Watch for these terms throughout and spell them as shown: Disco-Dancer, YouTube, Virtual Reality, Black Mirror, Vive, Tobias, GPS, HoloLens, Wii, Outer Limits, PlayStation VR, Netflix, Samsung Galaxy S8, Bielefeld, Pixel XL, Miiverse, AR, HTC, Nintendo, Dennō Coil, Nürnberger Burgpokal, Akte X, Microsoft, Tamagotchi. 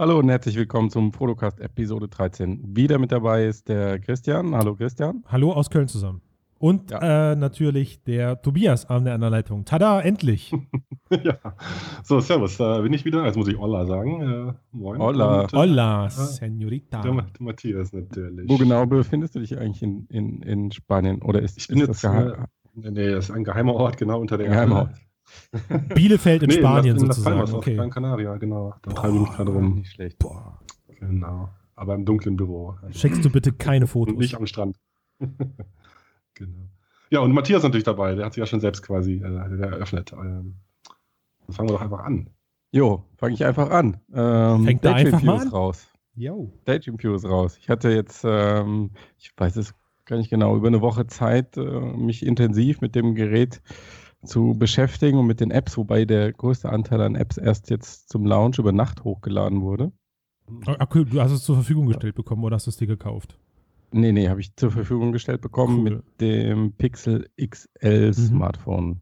Hallo und herzlich willkommen zum FotoCast Episode 13. Wieder mit dabei ist der Christian. Hallo Christian. Hallo aus Köln zusammen. Und natürlich der Tobias an der Leitung. Tada, endlich! Ja, so, servus, da bin ich wieder. Jetzt muss ich Olla sagen. Moin. Olla. Olla, Senorita. Der Matthias natürlich. Wo genau befindest du dich eigentlich in Spanien? Oder ist, ich bin ist jetzt, das geheim? Nee, das ist ein geheimer Ort, genau unter der Ort. Bielefeld in Spanien in sozusagen. Palmas, okay. Auf Gran Canaria, genau. Da treibe ich gerade rum. Nicht schlecht. Boah. Genau, aber im dunklen Büro. Also schickst du bitte keine Fotos. Nicht am Strand. Genau. Ja, und Matthias natürlich dabei, der hat sich ja schon selbst quasi eröffnet. Dann fangen wir doch einfach an. Jo, fange ich einfach an. Fängt da einfach mal an? Raus. Jo. Daydream View ist raus. Ich hatte jetzt, ich weiß es gar nicht genau, über eine Woche Zeit, mich intensiv mit dem Gerät zu beschäftigen und mit den Apps, wobei der größte Anteil an Apps erst jetzt zum Launch über Nacht hochgeladen wurde. Okay, du hast es zur Verfügung gestellt bekommen oder hast du es dir gekauft? Nee, habe ich zur Verfügung gestellt bekommen mit dem Pixel XL Smartphone,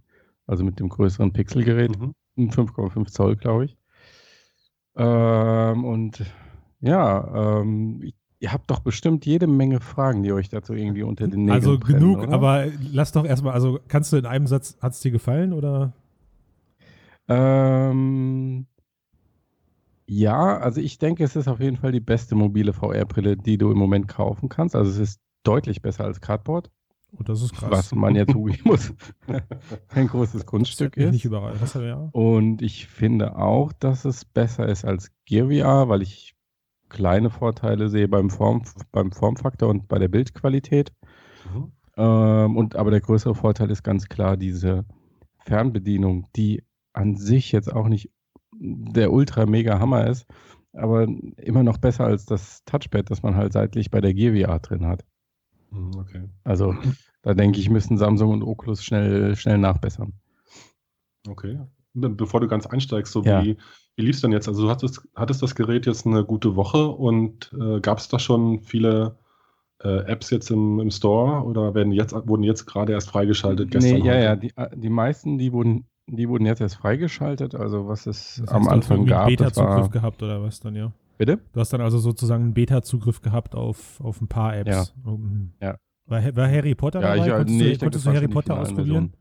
also mit dem größeren Pixelgerät, 5,5 Zoll, glaube ich. Und ja, ihr habt doch bestimmt jede Menge Fragen, die euch dazu irgendwie unter den Nägeln brennen, genug, oder? Aber lass doch erstmal, also kannst du in einem Satz, hat es dir gefallen oder? Ja, also ich denke, es ist auf jeden Fall die beste mobile VR-Brille, die du im Moment kaufen kannst. Also es ist deutlich besser als Cardboard. Und das ist krass. Was man ja zugeben muss, ein großes Kunststück ist. Nicht überall. Und ich finde auch, dass es besser ist als Gear VR, weil ich kleine Vorteile sehe beim Formfaktor und bei der Bildqualität. Aber der größere Vorteil ist ganz klar diese Fernbedienung, die an sich jetzt auch nicht der Ultra-Mega-Hammer ist, aber immer noch besser als das Touchpad, das man halt seitlich bei der GWA drin hat. Okay. Also da denke ich, müssen Samsung und Oculus schnell nachbessern. Okay. Bevor du ganz einsteigst, wie lief es denn jetzt? Also du hattest das Gerät jetzt eine gute Woche und gab es da schon viele Apps jetzt im Store oder wurden jetzt gerade erst freigeschaltet? Die meisten, die wurden jetzt erst freigeschaltet, also was es das heißt, am Anfang gab. Du hast Beta-Zugriff gehabt oder was dann, ja? Bitte? Du hast dann also sozusagen einen Beta-Zugriff gehabt auf ein paar Apps. Ja. Ja. War Harry Potter dabei? Konntest du Harry Potter ausprobieren?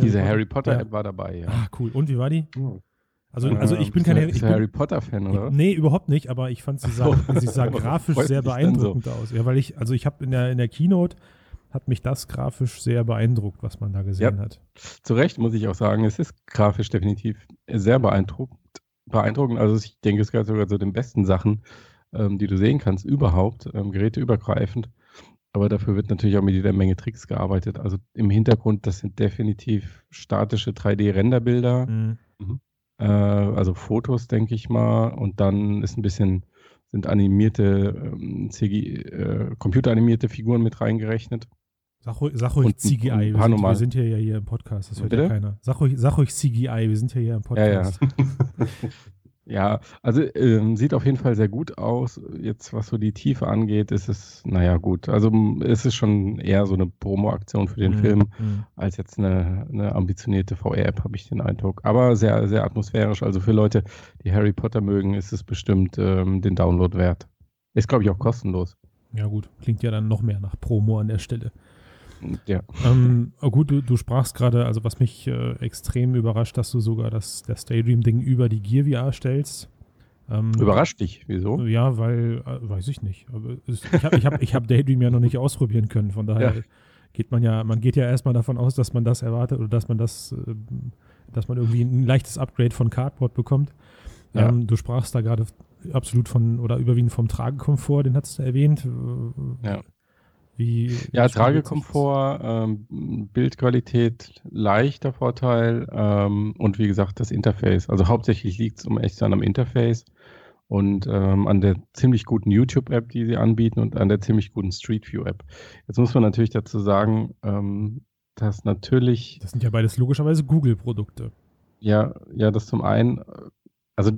Diese Harry Potter-App war dabei, ja. Ah, cool. Und wie war die? Also ich bin kein Harry Potter-Fan, oder? Nee, überhaupt nicht, aber ich fand, sie sah grafisch sehr beeindruckend aus. Ja, weil ich habe in der Keynote hat mich das grafisch sehr beeindruckt, was man da gesehen hat. Zu Recht muss ich auch sagen, es ist grafisch definitiv sehr beeindruckend. Also ich denke, es gehört sogar zu den besten Sachen, die du sehen kannst überhaupt, geräteübergreifend. Aber dafür wird natürlich auch mit jeder Menge Tricks gearbeitet. Also im Hintergrund, das sind definitiv statische 3D-Renderbilder, also Fotos, denke ich mal. Und dann ist ein bisschen animierte, computeranimierte Figuren mit reingerechnet. Sag ruhig CGI, wir sind ja hier im Podcast, das hört ja keiner. Sag ruhig CGI, wir sind ja hier im Podcast. Ja, ja, also sieht auf jeden Fall sehr gut aus. Jetzt, was so die Tiefe angeht, ist es, naja gut, also ist es schon eher so eine Promo-Aktion für den Film, als jetzt eine ambitionierte VR-App, habe ich den Eindruck. Aber sehr, sehr atmosphärisch, also für Leute, die Harry Potter mögen, ist es bestimmt den Download wert. Ist, glaube ich, auch kostenlos. Ja gut, klingt ja dann noch mehr nach Promo an der Stelle. Ja. Gut, du sprachst gerade, also was mich extrem überrascht, dass du sogar das Daydream-Ding über die Gear VR stellst. Überrascht dich? Wieso? Ja, weil, weiß ich nicht. Aber ich hab Daydream ja noch nicht ausprobieren können, von daher geht man erstmal davon aus, dass man das erwartet oder dass man irgendwie ein leichtes Upgrade von Cardboard bekommt. Ja. Du sprachst da gerade absolut überwiegend vom Tragekomfort, den hattest du erwähnt. Ja. Tragekomfort, Bildqualität, leichter Vorteil und wie gesagt das Interface. Also hauptsächlich liegt es am Interface und an der ziemlich guten YouTube-App, die sie anbieten und an der ziemlich guten Street View-App. Jetzt muss man natürlich dazu sagen, dass natürlich... Das sind ja beides logischerweise Google-Produkte. Ja, das zum einen. Also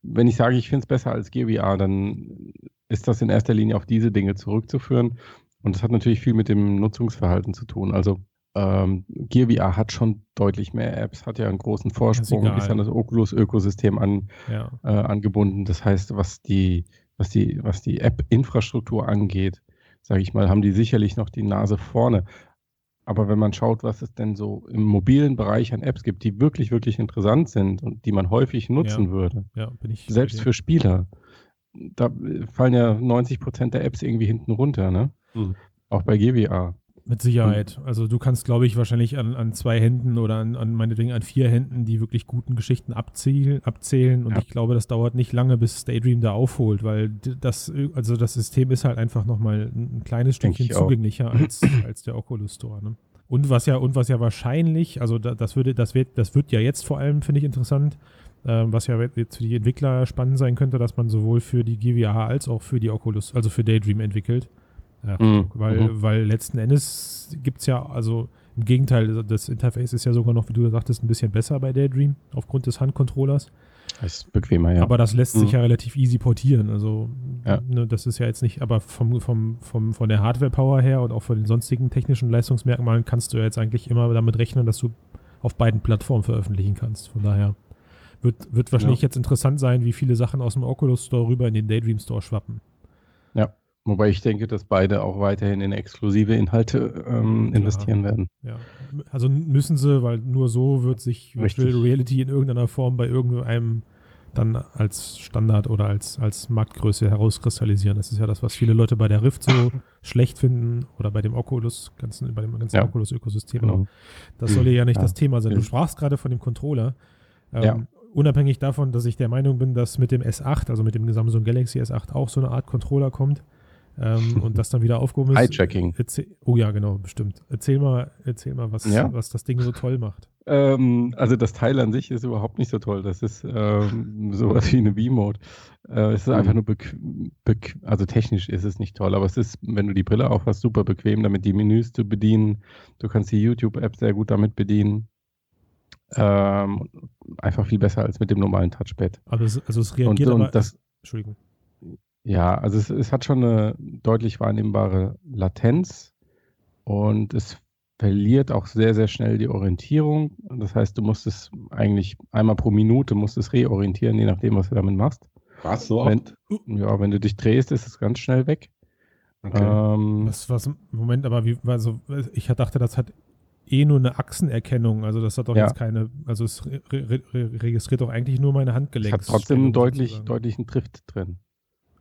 wenn ich sage, ich finde es besser als GWA, dann ist das in erster Linie auf diese Dinge zurückzuführen. Und das hat natürlich viel mit dem Nutzungsverhalten zu tun. Also Gear VR hat schon deutlich mehr Apps, hat ja einen großen Vorsprung, ist an das Oculus-Ökosystem angebunden. Das heißt, was die App-Infrastruktur angeht, sage ich mal, haben die sicherlich noch die Nase vorne. Aber wenn man schaut, was es denn so im mobilen Bereich an Apps gibt, die wirklich, wirklich interessant sind und die man häufig nutzen würde, selbst für Spieler, da fallen ja 90% der Apps irgendwie hinten runter, ne? Mhm. Auch bei GWA. Mit Sicherheit. Also du kannst, glaube ich, wahrscheinlich an zwei Händen oder an meinetwegen an vier Händen die wirklich guten Geschichten abzählen. Und ich glaube, das dauert nicht lange, bis Daydream da aufholt, weil das System ist halt einfach nochmal ein kleines Stückchen zugänglicher als der Oculus Store, ne? Und was ja wahrscheinlich, also das wird ja jetzt vor allem, finde ich, interessant, was ja jetzt für die Entwickler spannend sein könnte, dass man sowohl für die GWA als auch für die Oculus, also für Daydream entwickelt. Ja, weil letzten Endes gibt es ja, also im Gegenteil, das Interface ist ja sogar noch, wie du sagtest, ein bisschen besser bei Daydream aufgrund des Handcontrollers. Das ist bequemer, ja. Aber das lässt sich ja relativ easy portieren. Also ne, das ist ja jetzt nicht, aber von der Hardware-Power her und auch von den sonstigen technischen Leistungsmerkmalen kannst du ja jetzt eigentlich immer damit rechnen, dass du auf beiden Plattformen veröffentlichen kannst. Von daher wird wahrscheinlich jetzt interessant sein, wie viele Sachen aus dem Oculus Store rüber in den Daydream Store schwappen. Ja. Wobei ich denke, dass beide auch weiterhin in exklusive Inhalte investieren werden. Ja. Also müssen sie, weil nur so wird sich Virtual Reality in irgendeiner Form bei irgendeinem dann als Standard oder als Marktgröße herauskristallisieren. Das ist ja das, was viele Leute bei der Rift so schlecht finden oder bei dem Oculus, bei dem ganzen Oculus-Ökosystem. Genau. Das soll ja nicht das Thema sein. Du sprachst gerade von dem Controller. Unabhängig davon, dass ich der Meinung bin, dass mit dem S8, also mit dem Samsung Galaxy S8 auch so eine Art Controller kommt, und das dann wieder aufgehoben ist. Eye-Tracking. Oh ja, genau, bestimmt. Erzähl mal, was das Ding so toll macht. Also das Teil an sich ist überhaupt nicht so toll. Das ist sowas wie eine V-Mode. Es ist einfach nur also technisch ist es nicht toll, aber es ist, wenn du die Brille auf hast, super bequem, damit die Menüs zu bedienen. Du kannst die YouTube-App sehr gut damit bedienen. Einfach viel besser als mit dem normalen Touchpad. Also es reagiert und aber... Entschuldigung. Ja, also es hat schon eine deutlich wahrnehmbare Latenz und es verliert auch sehr, sehr schnell die Orientierung. Das heißt, du musst es eigentlich einmal pro Minute reorientieren, je nachdem, was du damit machst. Was, so oft? Wenn du dich drehst, ist es ganz schnell weg. Okay. Moment, aber ich dachte, das hat nur eine Achsenerkennung, also das hat doch jetzt keine, also es registriert doch eigentlich nur meine Handgelenks. Es hat trotzdem einen deutlichen Drift drin.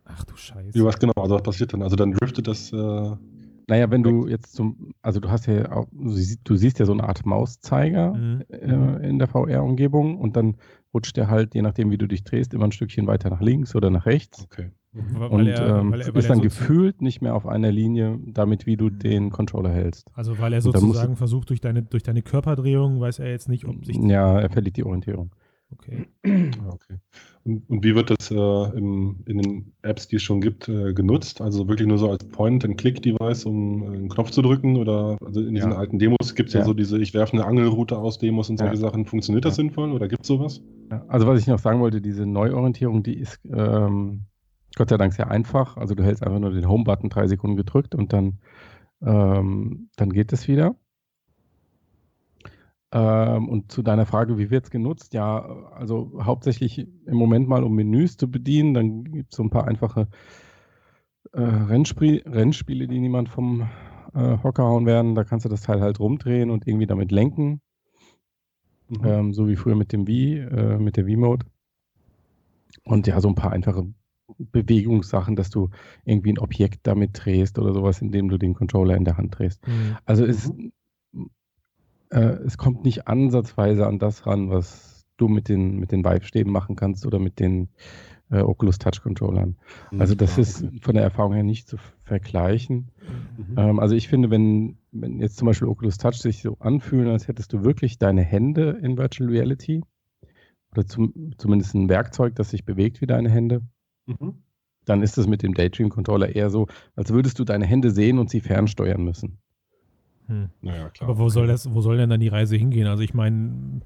Ach du Scheiße. Ja, was genau, also was passiert dann? Also dann driftet das... Naja, wenn du jetzt du hast ja auch, du siehst ja so eine Art Mauszeiger in der VR-Umgebung und dann rutscht der halt, je nachdem wie du dich drehst, immer ein Stückchen weiter nach links oder nach rechts. Okay. Und ist dann gefühlt nicht mehr auf einer Linie damit, wie du den Controller hältst. Also weil er sozusagen versucht, durch deine Körperdrehung, weiß er jetzt nicht, ob sich... Ja, er verliert die Orientierung. Okay. Okay. Und wie wird das in den Apps, die es schon gibt, genutzt? Also wirklich nur so als Point-and-Click-Device, um einen Knopf zu drücken? Oder also in diesen alten Demos gibt es ja so diese ich werfe eine Angelrute aus Demos und solche Sachen. Funktioniert das sinnvoll oder gibt es sowas? Ja. Also was ich noch sagen wollte, diese Neuorientierung, die ist Gott sei Dank sehr einfach. Also du hältst einfach nur den Home-Button 3 Sekunden gedrückt und dann geht es wieder. Und zu deiner Frage, wie wird es genutzt? Ja, also hauptsächlich im Moment mal, um Menüs zu bedienen. Dann gibt es so ein paar einfache Rennspiele, die niemand vom Hocker hauen werden. Da kannst du das Teil halt rumdrehen und irgendwie damit lenken. Mhm. So wie früher mit dem Wii, mit der Wii-Mode. Und ja, so ein paar einfache Bewegungssachen, dass du irgendwie ein Objekt damit drehst oder sowas, indem du den Controller in der Hand drehst. Mhm. Also es kommt nicht ansatzweise an das ran, was du mit den Vive-Stäben machen kannst oder mit den Oculus-Touch-Controllern. Also das ist von der Erfahrung her nicht zu vergleichen. Mhm. Also ich finde, wenn jetzt zum Beispiel Oculus-Touch sich so anfühlen, als hättest du wirklich deine Hände in Virtual Reality oder zumindest ein Werkzeug, das sich bewegt wie deine Hände, dann ist es mit dem Daydream-Controller eher so, als würdest du deine Hände sehen und sie fernsteuern müssen. Naja, klar. Aber wo soll denn dann die Reise hingehen? Also ich meine,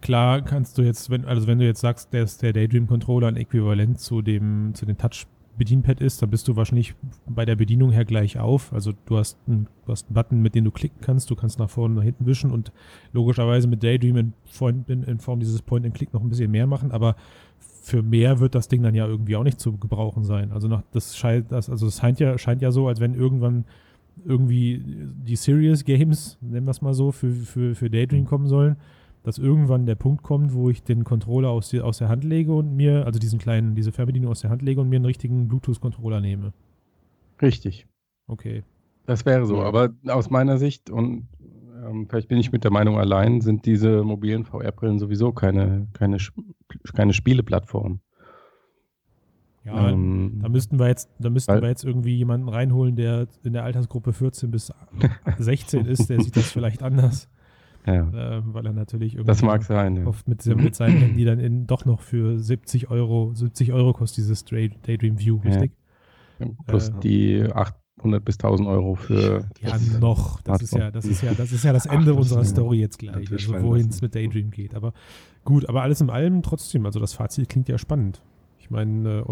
klar kannst du jetzt, wenn du jetzt sagst, dass der Daydream Controller ein Äquivalent zu den Touch Bedienpad ist, da bist du wahrscheinlich bei der Bedienung her gleich auf. Also du hast einen Button, mit dem du klicken kannst. Du kannst nach vorne, nach hinten wischen und logischerweise mit Daydream in Form dieses Point-and-Click noch ein bisschen mehr machen. Aber für mehr wird das Ding dann ja irgendwie auch nicht zu gebrauchen sein. Also es scheint ja so, als wenn irgendwann irgendwie die Serious Games, nennen wir es mal so, für Daydream kommen sollen, dass irgendwann der Punkt kommt, wo ich den Controller aus der Hand lege und mir, also diese Fernbedienung aus der Hand lege und mir einen richtigen Bluetooth-Controller nehme. Richtig. Okay. Das wäre so, aber aus meiner Sicht, und vielleicht bin ich mit der Meinung allein, sind diese mobilen VR-Brillen sowieso keine Spieleplattform. Ja, da müssten wir jetzt irgendwie jemanden reinholen, der in der Altersgruppe 14 bis 16 ist, der sieht das vielleicht anders. Ja. Weil er natürlich irgendwie oft mit seinem Handy dann doch noch für 70 Euro kostet dieses Daydream View, richtig? Ja. Plus die 800 bis 1000 Euro für das ist ja das Ende unserer Story jetzt gleich, also wohin es mit Daydream geht. Aber gut, aber alles in allem trotzdem, also das Fazit klingt ja spannend. Ich meine,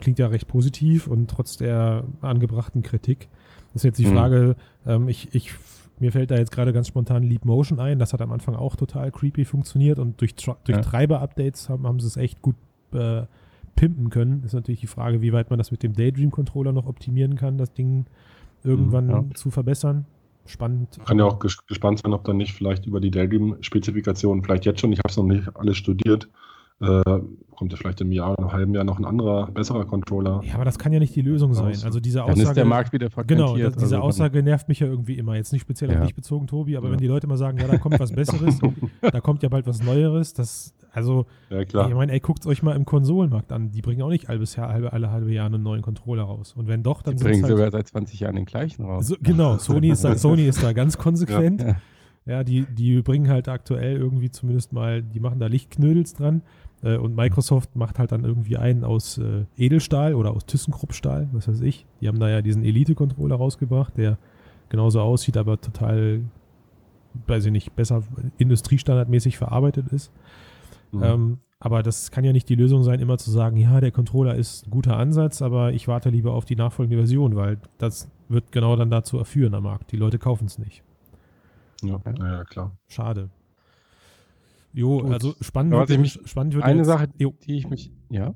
klingt ja recht positiv und trotz der angebrachten Kritik ist jetzt die Frage, mir fällt da jetzt gerade ganz spontan Leap Motion ein. Das hat am Anfang auch total creepy funktioniert und durch Treiber-Updates haben sie es echt gut pimpen können. Ist natürlich die Frage, wie weit man das mit dem Daydream-Controller noch optimieren kann, das Ding irgendwann zu verbessern. Spannend. Kann ja auch gespannt sein, ob dann nicht vielleicht über die Daydream-Spezifikation, vielleicht jetzt schon, ich habe es noch nicht alles studiert, kommt ja vielleicht im Jahr, im halben Jahr noch ein anderer, besserer Controller. Ja, aber das kann ja nicht die Lösung sein. Also diese Aussage, dann ist der Markt wieder fragmentiert. Genau, diese Aussage nervt mich ja irgendwie immer. Jetzt nicht speziell auf dich bezogen, Tobi, aber wenn die Leute mal sagen, ja, da kommt was Besseres, da kommt ja bald was Neueres, ich meine, guckt es euch mal im Konsolenmarkt an. Die bringen auch nicht alle halbe Jahr einen neuen Controller raus. Und wenn doch, dann die bringen sogar seit 20 Jahren den gleichen raus. So, genau, Sony ist da ganz konsequent. Ja, die bringen halt aktuell irgendwie zumindest mal, die machen da Lichtknödels dran. Und Microsoft macht halt dann irgendwie einen aus Edelstahl oder aus ThyssenKrupp-Stahl, was weiß ich. Die haben da ja diesen Elite-Controller rausgebracht, der genauso aussieht, aber total, weiß ich nicht, besser industriestandardmäßig verarbeitet ist. Mhm. Aber das kann ja nicht die Lösung sein, immer zu sagen, ja, der Controller ist ein guter Ansatz, aber ich warte lieber auf die nachfolgende Version, weil das wird genau dann dazu führen am Markt. Die Leute kaufen es nicht. Ja, naja, klar. Schade. Jo, also spannend wird eine jetzt, Sache, die ich mich, ja.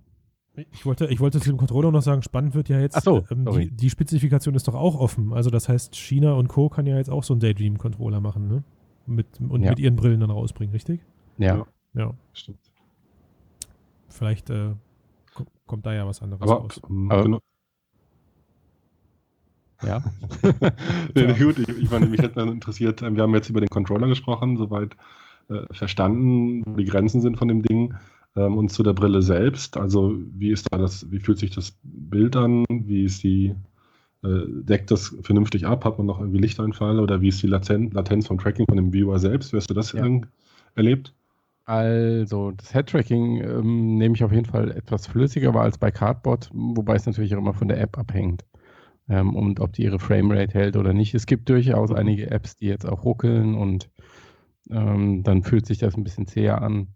Ich wollte zu dem Controller noch sagen, spannend wird ja jetzt, die Spezifikation ist doch auch offen. Also das heißt, China und Co. kann ja jetzt auch so einen Daydream-Controller machen, ne? Mit ihren Brillen dann rausbringen, richtig? Ja. Stimmt. Vielleicht kommt da ja was anderes raus. Ja. Gut, ich meine, mich hätte dann interessiert, wir haben jetzt über den Controller gesprochen, soweit verstanden, wo die Grenzen sind von dem Ding, und zu der Brille selbst. Also wie fühlt sich das Bild an? Wie ist deckt das vernünftig ab? Hat man noch irgendwie Lichteinfall oder wie ist die Latenz vom Tracking von dem Viewer selbst? Wie hast du das erlebt? Also das Head-Tracking nehme ich auf jeden Fall etwas flüssiger war als bei Cardboard, wobei es natürlich auch immer von der App abhängt. Und ob die ihre Framerate hält oder nicht. Es gibt durchaus einige Apps, die jetzt auch ruckeln und dann fühlt sich das ein bisschen zäher an.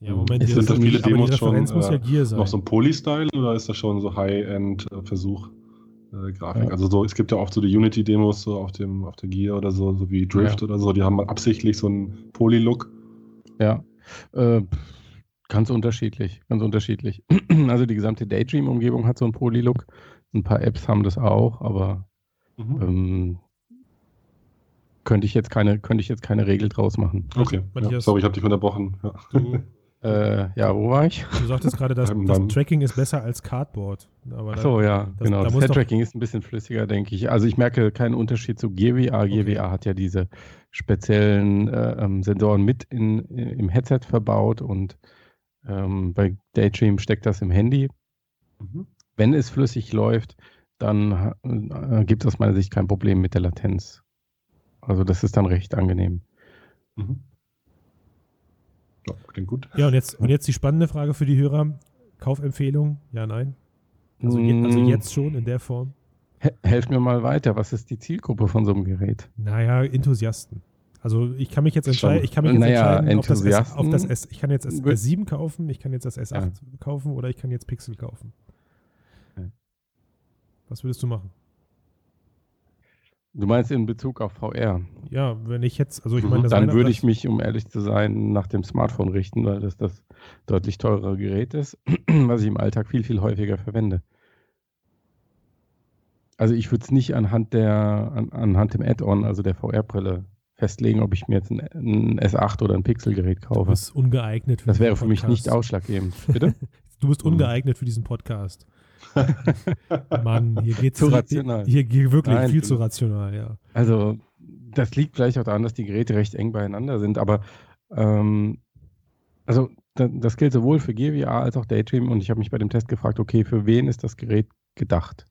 Ja, Moment, ist das viele Demos schon noch so ein Poly-Style oder ist das schon so High-End-Versuch Grafik? Ja. Also so, es gibt ja oft so die Unity-Demos so auf der Gear oder so wie Drift oder so, die haben absichtlich so einen Poly-Look. Ja, ganz unterschiedlich. Also die gesamte Daydream-Umgebung hat so einen Poly-Look. Ein paar Apps haben das auch, aber könnte ich jetzt keine Regel draus machen. Okay, ja, sorry, ich habe dich unterbrochen. Ja. Wo war ich? Du sagtest gerade, dass das Tracking ist besser als Cardboard. Genau. Das Head-Tracking ist ein bisschen flüssiger, denke ich. Also ich merke keinen Unterschied zu GWA. Okay. GWA hat ja diese speziellen Sensoren mit im Headset verbaut und bei Daydream steckt das im Handy. Mhm. Wenn es flüssig läuft, dann gibt es aus meiner Sicht kein Problem mit der Latenz. Also das ist dann recht angenehm. Mhm. Ja, klingt gut. Ja, und jetzt die spannende Frage für die Hörer. Kaufempfehlung? Ja, nein? Also jetzt schon in der Form? Helf mir mal weiter. Was ist die Zielgruppe von so einem Gerät? Naja, Enthusiasten. Also ich kann mich jetzt entscheiden, ich kann jetzt das S7 kaufen, ich kann jetzt das S8 kaufen oder ich kann jetzt Pixel kaufen. Was würdest du machen? Du meinst in Bezug auf VR? Ja, wenn ich jetzt, also ich meine... Das dann würde ich mich, um ehrlich zu sein, nach dem Smartphone richten, weil das deutlich teurere Gerät ist, was ich im Alltag viel, viel häufiger verwende. Also ich würde es nicht anhand dem Add-on, also der VR-Brille, festlegen, ob ich mir jetzt ein S8 oder ein Pixel-Gerät kaufe. Du bist ungeeignet für das wäre für Podcast. Mich nicht ausschlaggebend. Bitte? Du bist ungeeignet für diesen Podcast. Mann, hier geht es wirklich viel zu rational, ja. Also das liegt vielleicht auch daran, dass die Geräte recht eng beieinander sind, aber also das gilt sowohl für Gear VR als auch Daydream und ich habe mich bei dem Test gefragt, okay, für wen ist das Gerät gedacht?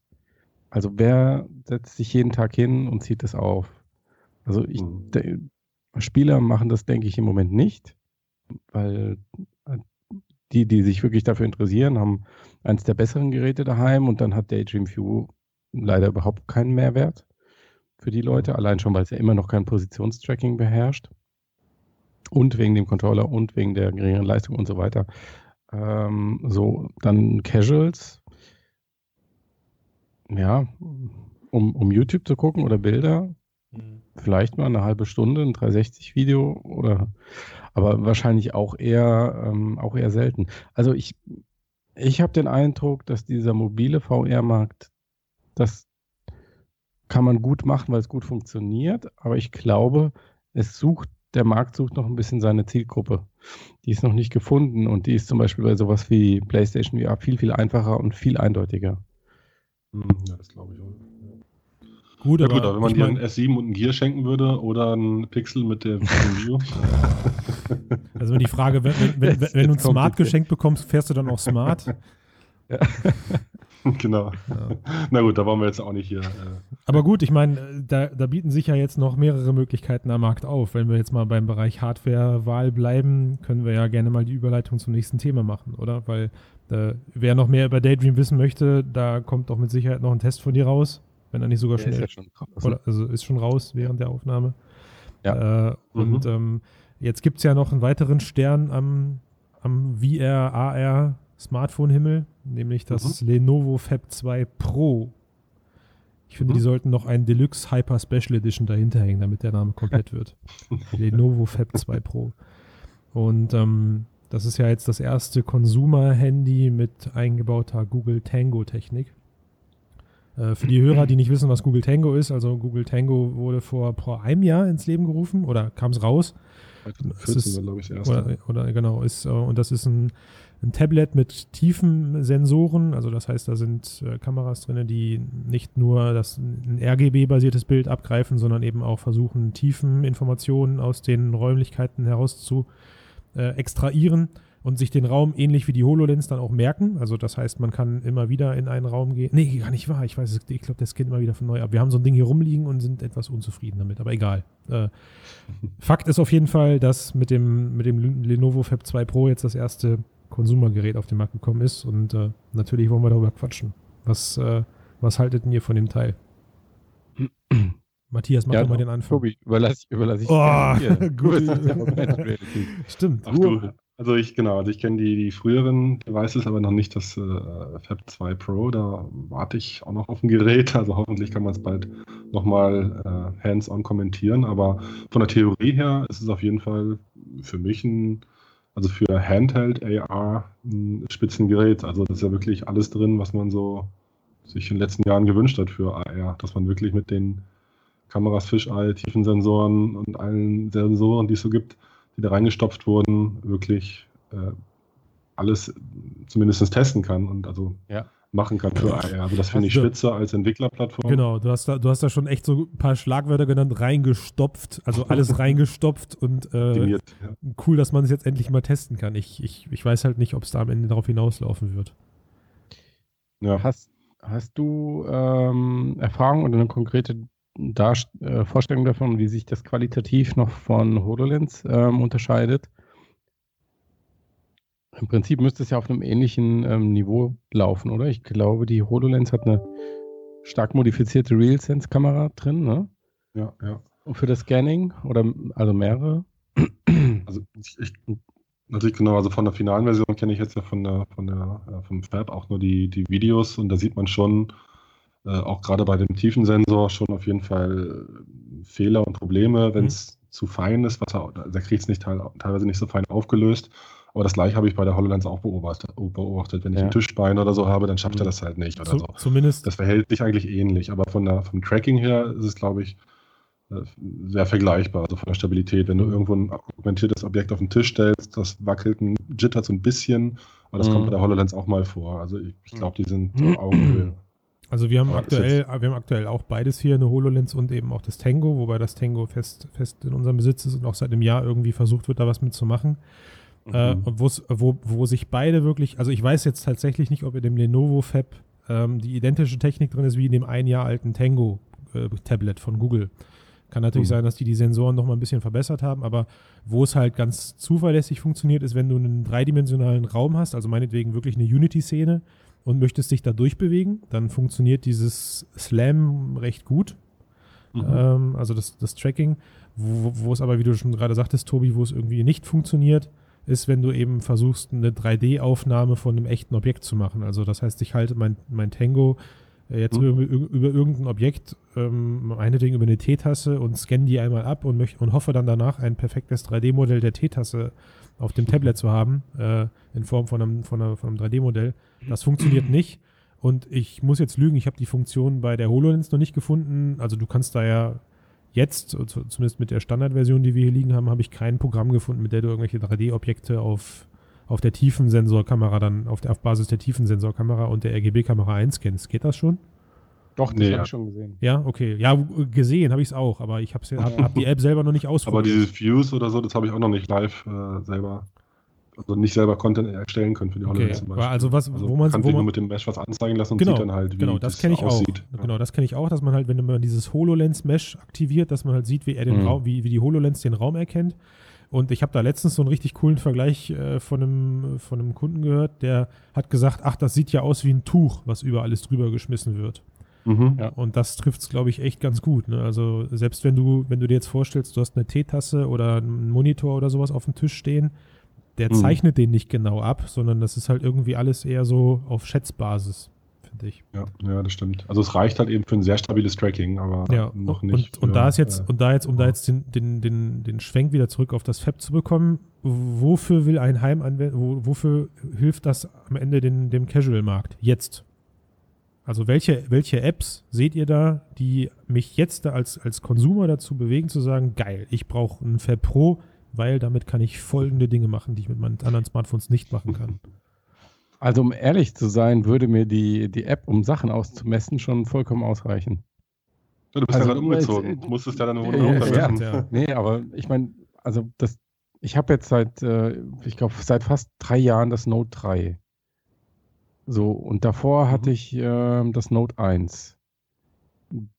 Also wer setzt sich jeden Tag hin und zieht es auf? Also Spieler machen das, denke ich, im Moment nicht, weil die sich wirklich dafür interessieren, haben eins der besseren Geräte daheim und dann hat Daydream View leider überhaupt keinen Mehrwert für die Leute, allein schon, weil es ja immer noch kein Positionstracking beherrscht und wegen dem Controller und wegen der geringeren Leistung und so weiter. So, dann Casuals, ja, um YouTube zu gucken oder Bilder, vielleicht mal eine halbe Stunde, ein 360-Video oder, aber wahrscheinlich auch eher selten. Also ich habe den Eindruck, dass dieser mobile VR-Markt, das kann man gut machen, weil es gut funktioniert, aber ich glaube, der Markt sucht noch ein bisschen seine Zielgruppe. Die ist noch nicht gefunden und die ist zum Beispiel bei sowas wie PlayStation VR viel, viel einfacher und viel eindeutiger. Ja, das glaube ich auch. Gut, ja, aber wenn man dir einen S7 und einen Gear schenken würde oder einen Pixel mit dem Video. Also wenn die Frage, wenn du ein Smart geschenkt bekommst, fährst du dann auch Smart? Ja. Genau. Ja. Na gut, da waren wir jetzt auch nicht hier. Aber gut, ich meine, da bieten sich ja jetzt noch mehrere Möglichkeiten am Markt auf. Wenn wir jetzt mal beim Bereich Hardware-Wahl bleiben, können wir ja gerne mal die Überleitung zum nächsten Thema machen, oder? Weil wer noch mehr über Daydream wissen möchte, da kommt doch mit Sicherheit noch ein Test von dir raus. Wenn er nicht sogar schnell ist schon raus während der Aufnahme. Ja. Und jetzt gibt es ja noch einen weiteren Stern am VR-AR-Smartphone-Himmel, nämlich das Lenovo Phab 2 Pro. Ich finde, die sollten noch einen Deluxe Hyper Special Edition dahinter hängen, damit der Name komplett wird. Lenovo Phab 2 Pro. Und das ist ja jetzt das erste Consumer-Handy mit eingebauter Google Tango-Technik. Für die Hörer, die nicht wissen, was Google Tango ist, also Google Tango wurde vor einem Jahr ins Leben gerufen oder kam es raus. 2014, glaube ich, erst. Oder genau, und das ist ein Tablet mit tiefen Sensoren, also das heißt, da sind Kameras drin, die nicht nur ein RGB-basiertes Bild abgreifen, sondern eben auch versuchen, tiefen Informationen aus den Räumlichkeiten heraus zu extrahieren. Und sich den Raum ähnlich wie die HoloLens dann auch merken. Also das heißt, man kann immer wieder in einen Raum gehen. Nee, gar nicht wahr. Ich glaube, das geht immer wieder von neu ab. Wir haben so ein Ding hier rumliegen und sind etwas unzufrieden damit. Aber egal. Fakt ist auf jeden Fall, dass mit dem Lenovo Phab 2 Pro jetzt das erste Consumer-Gerät auf den Markt gekommen ist. Und natürlich wollen wir darüber quatschen. Was haltet ihr von dem Teil? Matthias, mach doch mal den Anfang. Tobi, überlasse ich dir. Gut. Stimmt. Ach, du. Also ich kenne die früheren Devices, aber noch nicht das Phab 2 Pro, da warte ich auch noch auf ein Gerät, also hoffentlich kann man es bald nochmal hands-on kommentieren, aber von der Theorie her ist es auf jeden Fall für mich für Handheld AR ein Spitzengerät, also das ist ja wirklich alles drin, was man so sich in den letzten Jahren gewünscht hat für AR, dass man wirklich mit den Kameras, Fisheye, Tiefensensoren und allen Sensoren, die es so gibt, die da reingestopft wurden, wirklich alles zumindest testen kann und also machen kann für AR. Also das finde ich spitze als Entwicklerplattform. Genau, du hast da schon echt so ein paar Schlagwörter genannt, reingestopft, also alles reingestopft und cool, dass man es jetzt endlich mal testen kann. Ich weiß halt nicht, ob es da am Ende darauf hinauslaufen wird. Ja. Hast du Erfahrung oder eine konkrete Vorstellung davon, wie sich das qualitativ noch von HoloLens unterscheidet. Im Prinzip müsste es ja auf einem ähnlichen Niveau laufen, oder? Ich glaube, die HoloLens hat eine stark modifizierte RealSense-Kamera drin, ne? Ja. Und für das Scanning also mehrere. Also also von der finalen Version kenne ich jetzt ja vom Phab auch nur die Videos und da sieht man schon, auch gerade bei dem Tiefensensor schon auf jeden Fall Fehler und Probleme, wenn es zu fein ist, da kriegt es nicht teilweise nicht so fein aufgelöst. Aber das gleiche habe ich bei der HoloLens auch beobachtet. Wenn ich ein Tischbein oder so habe, dann schafft er das halt nicht oder so. Zumindest. Das verhält sich eigentlich ähnlich. Aber vom Tracking her ist es, glaube ich, sehr vergleichbar. Also von der Stabilität. Wenn du irgendwo ein augmentiertes Objekt auf den Tisch stellst, das wackelt und jittert so ein bisschen. Aber das kommt bei der HoloLens auch mal vor. Also ich glaube, die sind auf Augenhöhe. Also wir haben aktuell auch beides hier, eine HoloLens und eben auch das Tango. Wobei das Tango fest in unserem Besitz ist und auch seit einem Jahr irgendwie versucht wird, da was mitzumachen. Und wo sich beide wirklich, also ich weiß jetzt tatsächlich nicht, ob in dem Lenovo Phab die identische Technik drin ist wie in dem ein Jahr alten Tango Tablet von Google. Kann natürlich sein, dass die Sensoren nochmal ein bisschen verbessert haben, aber wo es halt ganz zuverlässig funktioniert, ist, wenn du einen dreidimensionalen Raum hast, also meinetwegen wirklich eine Unity-Szene und möchtest dich da durchbewegen, dann funktioniert dieses Slam recht gut. Also das Tracking, wo es aber, wie du schon gerade sagtest, Tobi, wo es irgendwie nicht funktioniert, ist, wenn du eben versuchst, eine 3D-Aufnahme von einem echten Objekt zu machen. Also das heißt, ich halte mein Tango jetzt über irgendein Objekt, meinetwegen über eine T-Taste und scanne die einmal ab und hoffe dann danach, ein perfektes 3D-Modell der T-Taste auf dem Tablet zu haben, in Form von einem 3D-Modell. Das funktioniert nicht. Und ich muss jetzt lügen, ich habe die Funktion bei der HoloLens noch nicht gefunden. Also du kannst da ja jetzt, zumindest mit der Standardversion, die wir hier liegen haben, habe ich kein Programm gefunden, mit der du irgendwelche 3D-Objekte auf der Tiefensensorkamera dann, auf Basis der Tiefensensorkamera und der RGB-Kamera einscannst. Geht das schon? Doch, das habe ich schon gesehen. Ja, okay. Ja, gesehen habe ich es auch, aber ich habe die App selber noch nicht ausprobiert. Aber dieses Views oder so, das habe ich auch noch nicht live selber. Also nicht selber Content erstellen können für die HoloLens zum Beispiel. Also man kann sich nur mit dem Mesh was anzeigen lassen und sieht dann halt, wie das aussieht. Genau, das kenne ich auch, dass man halt, wenn man dieses HoloLens-Mesh aktiviert, dass man halt sieht, wie er den Raum, wie die HoloLens den Raum erkennt. Und ich habe da letztens so einen richtig coolen Vergleich von einem Kunden gehört, der hat gesagt, ach, das sieht ja aus wie ein Tuch, was über alles drüber geschmissen wird. Ja, und das trifft es, glaube ich, echt ganz gut. Ne? Also selbst wenn du dir jetzt vorstellst, du hast eine T-Tasse oder einen Monitor oder sowas auf dem Tisch stehen, der zeichnet den nicht genau ab, sondern das ist halt irgendwie alles eher so auf Schätzbasis, finde ich. Ja, das stimmt. Also es reicht halt eben für ein sehr stabiles Tracking, aber noch nicht. Und da ist jetzt, um da jetzt den Schwenk wieder zurück auf das Phab zu bekommen, wofür will ein Heimanwender, wofür hilft das am Ende dem Casual-Markt jetzt? Also welche Apps seht ihr da, die mich jetzt da als Konsumer dazu bewegen, zu sagen, geil, ich brauche einen Phab Pro, weil damit kann ich folgende Dinge machen, die ich mit meinen anderen Smartphones nicht machen kann. Also um ehrlich zu sein, würde mir die App, um Sachen auszumessen, schon vollkommen ausreichen. Du bist ja gerade umgezogen, du musstest ja dann wohl runterwerfen. Nee, aber ich meine, also ich habe jetzt seit fast 3 Jahren das Note 3. So, und davor hatte ich das Note 1.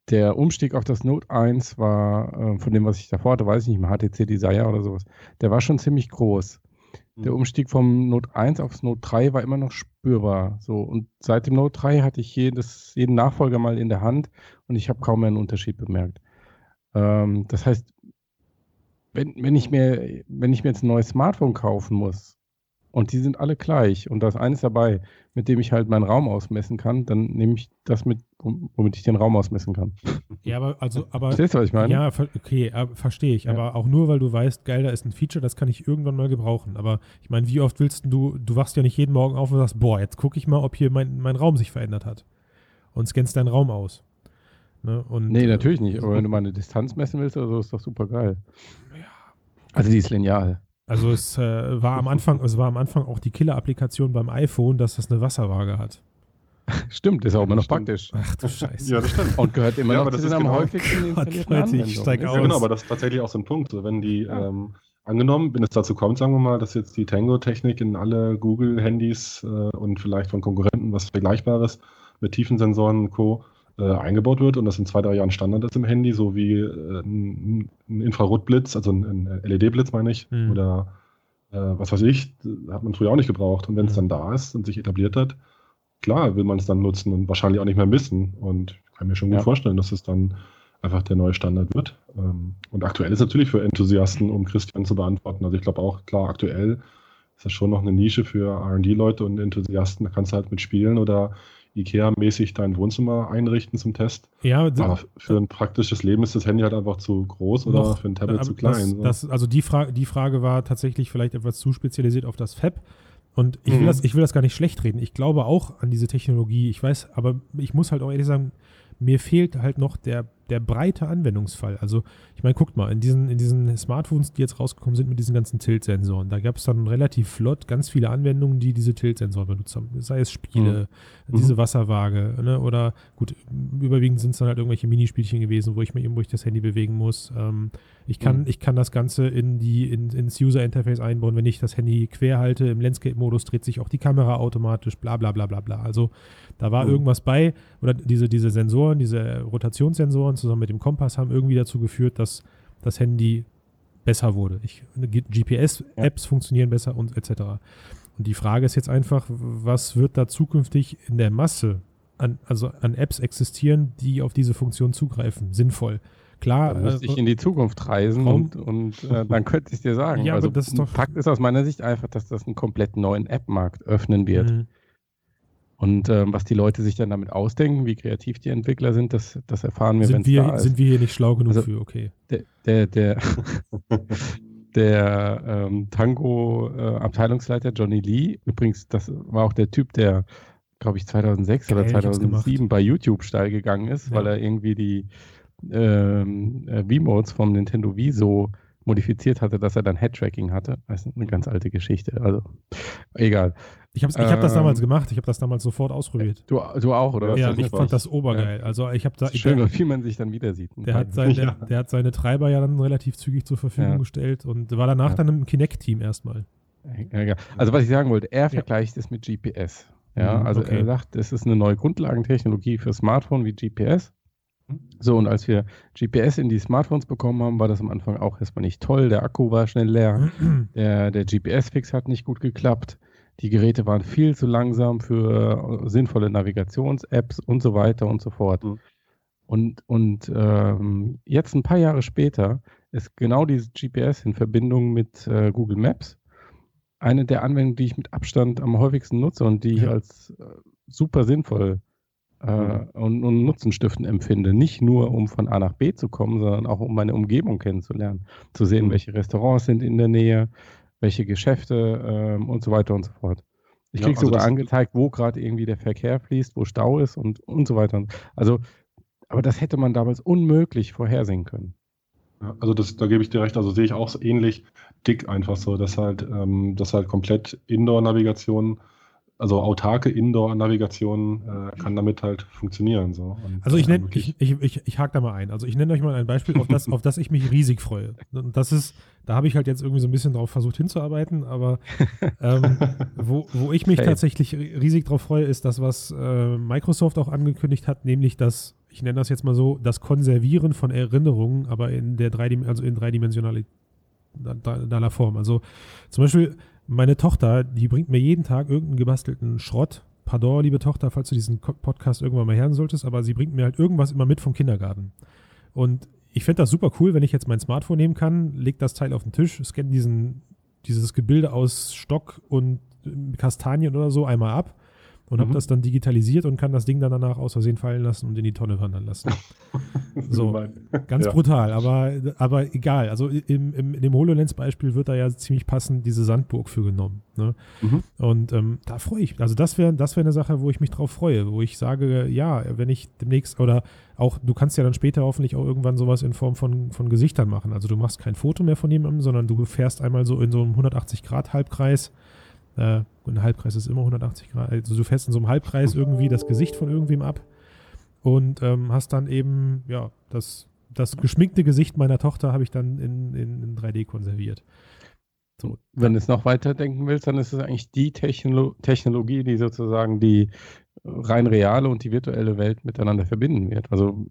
Der Umstieg auf das Note 1 war, von dem, was ich davor hatte, weiß ich nicht mehr, HTC Desire oder sowas, der war schon ziemlich groß. Der Umstieg vom Note 1 aufs Note 3 war immer noch spürbar. So. Und seit dem Note 3 hatte ich jeden Nachfolger mal in der Hand und ich habe kaum mehr einen Unterschied bemerkt. Das heißt, wenn ich mir jetzt ein neues Smartphone kaufen muss, und die sind alle gleich. Und da ist eines dabei, mit dem ich halt meinen Raum ausmessen kann. Dann nehme ich das mit, womit ich den Raum ausmessen kann. Ja, aber verstehst du, was ich meine? Ja, okay, verstehe ich. Ja. Aber auch nur, weil du weißt, geil, da ist ein Feature, das kann ich irgendwann mal gebrauchen. Aber ich meine, wie oft willst du wachst ja nicht jeden Morgen auf und sagst, boah, jetzt gucke ich mal, ob hier mein Raum sich verändert hat. Und scannst deinen Raum aus. Ne? Und, nee, natürlich nicht. Aber wenn du mal eine Distanz messen willst, also ist doch super geil. Ja. Also die ist lineal. Also es war am Anfang auch die Killer-Applikation beim iPhone, dass das eine Wasserwaage hat. Stimmt, ist auch immer noch praktisch. Ach du Scheiße. Ja, das stimmt. Und gehört immer noch zu den am häufigsten installierten Anwendungen. Ich steig aus. Ja, genau, aber das ist tatsächlich auch so ein Punkt. So, wenn die, angenommen, wenn es dazu kommt, sagen wir mal, dass jetzt die Tango-Technik in alle Google-Handys und vielleicht von Konkurrenten was Vergleichbares mit Tiefensensoren und Co. eingebaut wird und das in 2-3 Jahren Standard ist im Handy, so wie ein Infrarotblitz, also ein LED-Blitz meine ich, oder was weiß ich, hat man früher auch nicht gebraucht. Und wenn es dann da ist und sich etabliert hat, klar will man es dann nutzen und wahrscheinlich auch nicht mehr missen. Und ich kann mir schon gut vorstellen, dass es dann einfach der neue Standard wird. Und aktuell ist natürlich für Enthusiasten, um Christian zu beantworten, also ich glaube auch, klar, aktuell ist das schon noch eine Nische für R&D-Leute und Enthusiasten, da kannst du halt mit spielen oder IKEA-mäßig dein Wohnzimmer einrichten zum Test. Ja, aber für ein praktisches Leben ist das Handy halt einfach zu groß oder noch, für ein Tablet zu klein. Also die Frage war tatsächlich vielleicht etwas zu spezialisiert auf das Fab. Und ich will das gar nicht schlecht reden. Ich glaube auch an diese Technologie. Ich weiß, aber ich muss halt auch ehrlich sagen, mir fehlt halt noch der breite Anwendungsfall. Also ich meine, guckt mal, in diesen Smartphones, die jetzt rausgekommen sind mit diesen ganzen Tilt-Sensoren, da gab es dann relativ flott ganz viele Anwendungen, die diese Tilt-Sensoren benutzt haben. Sei es Spiele, diese Wasserwaage, ne? Oder gut, überwiegend sind es dann halt irgendwelche Minispielchen gewesen, wo ich das Handy bewegen muss. Ich kann das Ganze ins User-Interface einbauen. Wenn ich das Handy quer halte, im Landscape-Modus dreht sich auch die Kamera automatisch, bla bla bla bla bla. Also da war irgendwas bei, oder diese Sensoren, diese Rotationssensoren zusammen mit dem Kompass haben irgendwie dazu geführt, dass das Handy besser wurde. GPS-Apps funktionieren besser und etc. Und die Frage ist jetzt einfach, was wird da zukünftig in der Masse an Apps existieren, die auf diese Funktion zugreifen, sinnvoll? Klar, dann müsste ich in die Zukunft reisen und dann könnte ich dir sagen. Ja, also das ist doch Fakt ist aus meiner Sicht einfach, dass das einen komplett neuen App-Markt öffnen wird. Mhm. Und was die Leute sich dann damit ausdenken, wie kreativ die Entwickler sind, das erfahren wir, wenn es da ist. Sind wir hier nicht schlau genug für, okay. Der Tango-Abteilungsleiter Johnny Lee, übrigens, das war auch der Typ, der, glaube ich, 2006 oder 2007 bei YouTube steil gegangen ist, weil er irgendwie die V-Modes vom Nintendo Wii so modifiziert hatte, dass er dann Head-Tracking hatte. Das ist eine ganz alte Geschichte, also egal. Ich hab das damals gemacht, ich habe das damals sofort ausprobiert. Du auch, oder? Ja, ich fand das obergeil. Ja. Also schön, wie man sich dann wieder sieht. Der hat seine Treiber ja dann relativ zügig zur Verfügung gestellt und war danach dann im Kinect-Team erstmal. Ja. Also was ich sagen wollte, er vergleicht es mit GPS. Ja, also er sagt, es ist eine neue Grundlagentechnologie für Smartphone wie GPS. So, und als wir GPS in die Smartphones bekommen haben, war das am Anfang auch erstmal nicht toll. Der Akku war schnell leer, der GPS-Fix hat nicht gut geklappt, die Geräte waren viel zu langsam für sinnvolle Navigations-Apps und so weiter und so fort. Und jetzt ein paar Jahre später ist genau dieses GPS in Verbindung mit Google Maps eine der Anwendungen, die ich mit Abstand am häufigsten nutze und die ich als super sinnvoll und Nutzenstiften empfinde. Nicht nur, um von A nach B zu kommen, sondern auch, um meine Umgebung kennenzulernen. Zu sehen, welche Restaurants sind in der Nähe, welche Geschäfte und so weiter und so fort. Ich kriege sogar angezeigt, wo gerade irgendwie der Verkehr fließt, wo Stau ist und so weiter. Also, aber das hätte man damals unmöglich vorhersehen können. Ja, also da gebe ich dir recht, also sehe ich auch so ähnlich dick einfach so, dass halt komplett Indoor-Navigation, also autarke Indoor-Navigation kann damit halt funktionieren. So. Also ich hake da mal ein. Also ich nenne euch mal ein Beispiel, auf das ich mich riesig freue. Und das ist, da habe ich halt jetzt irgendwie so ein bisschen drauf versucht hinzuarbeiten, aber wo ich mich tatsächlich riesig drauf freue, ist das, was Microsoft auch angekündigt hat, nämlich das, ich nenne das jetzt mal so, das Konservieren von Erinnerungen, aber in dreidimensionaler Form. Also zum Beispiel meine Tochter, die bringt mir jeden Tag irgendeinen gebastelten Schrott. Pardon, liebe Tochter, falls du diesen Podcast irgendwann mal hören solltest, aber sie bringt mir halt irgendwas immer mit vom Kindergarten. Und ich fände das super cool, wenn ich jetzt mein Smartphone nehmen kann, leg das Teil auf den Tisch, scanne dieses Gebilde aus Stock und Kastanien oder so einmal ab und habe das dann digitalisiert und kann das Ding dann danach aus Versehen fallen lassen und in die Tonne wandern lassen. So, ganz brutal, aber egal. Also in dem HoloLens-Beispiel wird da ja ziemlich passend diese Sandburg für genommen. Ne? Und da freue ich mich. Also das wäre eine Sache, wo ich mich drauf freue, wo ich sage, ja, wenn ich demnächst oder auch, du kannst ja dann später hoffentlich auch irgendwann sowas in Form von Gesichtern machen. Also du machst kein Foto mehr von jemandem, sondern du fährst einmal so in so einem 180-Grad-Halbkreis. Ein Halbkreis ist immer 180 Grad. Also du fährst in so einem Halbkreis irgendwie das Gesicht von irgendwem ab und hast dann eben, ja, das geschminkte Gesicht meiner Tochter habe ich dann in 3D konserviert. So. Wenn du es noch weiterdenken willst, dann ist es eigentlich die Technologie, die sozusagen die rein reale und die virtuelle Welt miteinander verbinden wird. Also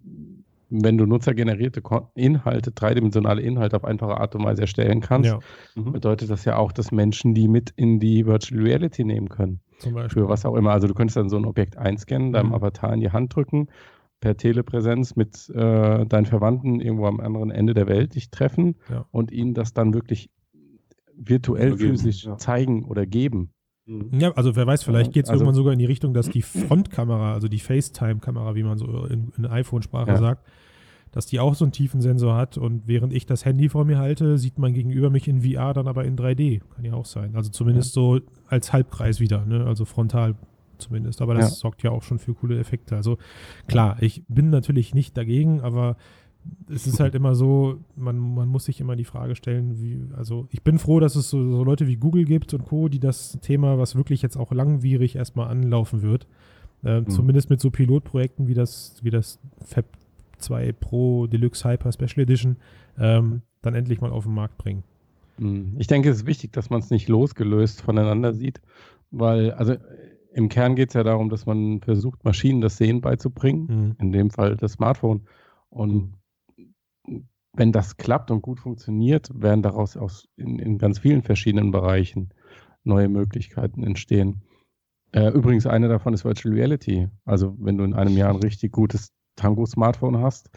wenn du nutzergenerierte Inhalte, dreidimensionale Inhalte auf einfache Art und Weise erstellen kannst, bedeutet das ja auch, dass Menschen die mit in die Virtual Reality nehmen können. Zum Beispiel. Für was auch immer. Also du könntest dann so ein Objekt einscannen, deinem Avatar in die Hand drücken, per Telepräsenz mit deinen Verwandten irgendwo am anderen Ende der Welt dich treffen und ihnen das dann wirklich virtuell, physisch zeigen oder geben. Ja, also wer weiß, vielleicht geht es irgendwann sogar in die Richtung, dass die Frontkamera, also die FaceTime-Kamera, wie man so in iPhone-Sprache sagt, dass die auch so einen tiefen Sensor hat und während ich das Handy vor mir halte, sieht man gegenüber mich in VR dann aber in 3D. Kann ja auch sein. Also zumindest so als Halbkreis wieder, ne? Also frontal zumindest. Aber das sorgt ja auch schon für coole Effekte. Also klar, ich bin natürlich nicht dagegen, aber es ist halt immer so, man muss sich immer die Frage stellen, wie, also ich bin froh, dass es so Leute wie Google gibt und Co., die das Thema, was wirklich jetzt auch langwierig erstmal anlaufen wird, zumindest mit so Pilotprojekten wie das Phab 2 Pro Deluxe Hyper Special Edition, dann endlich mal auf den Markt bringen. Ich denke, es ist wichtig, dass man es nicht losgelöst voneinander sieht, weil, also im Kern geht es ja darum, dass man versucht, Maschinen das Sehen beizubringen, in dem Fall das Smartphone. Und wenn das klappt und gut funktioniert, werden daraus in ganz vielen verschiedenen Bereichen neue Möglichkeiten entstehen. Übrigens, eine davon ist Virtual Reality. Also wenn du in einem Jahr ein richtig gutes Tango-Smartphone hast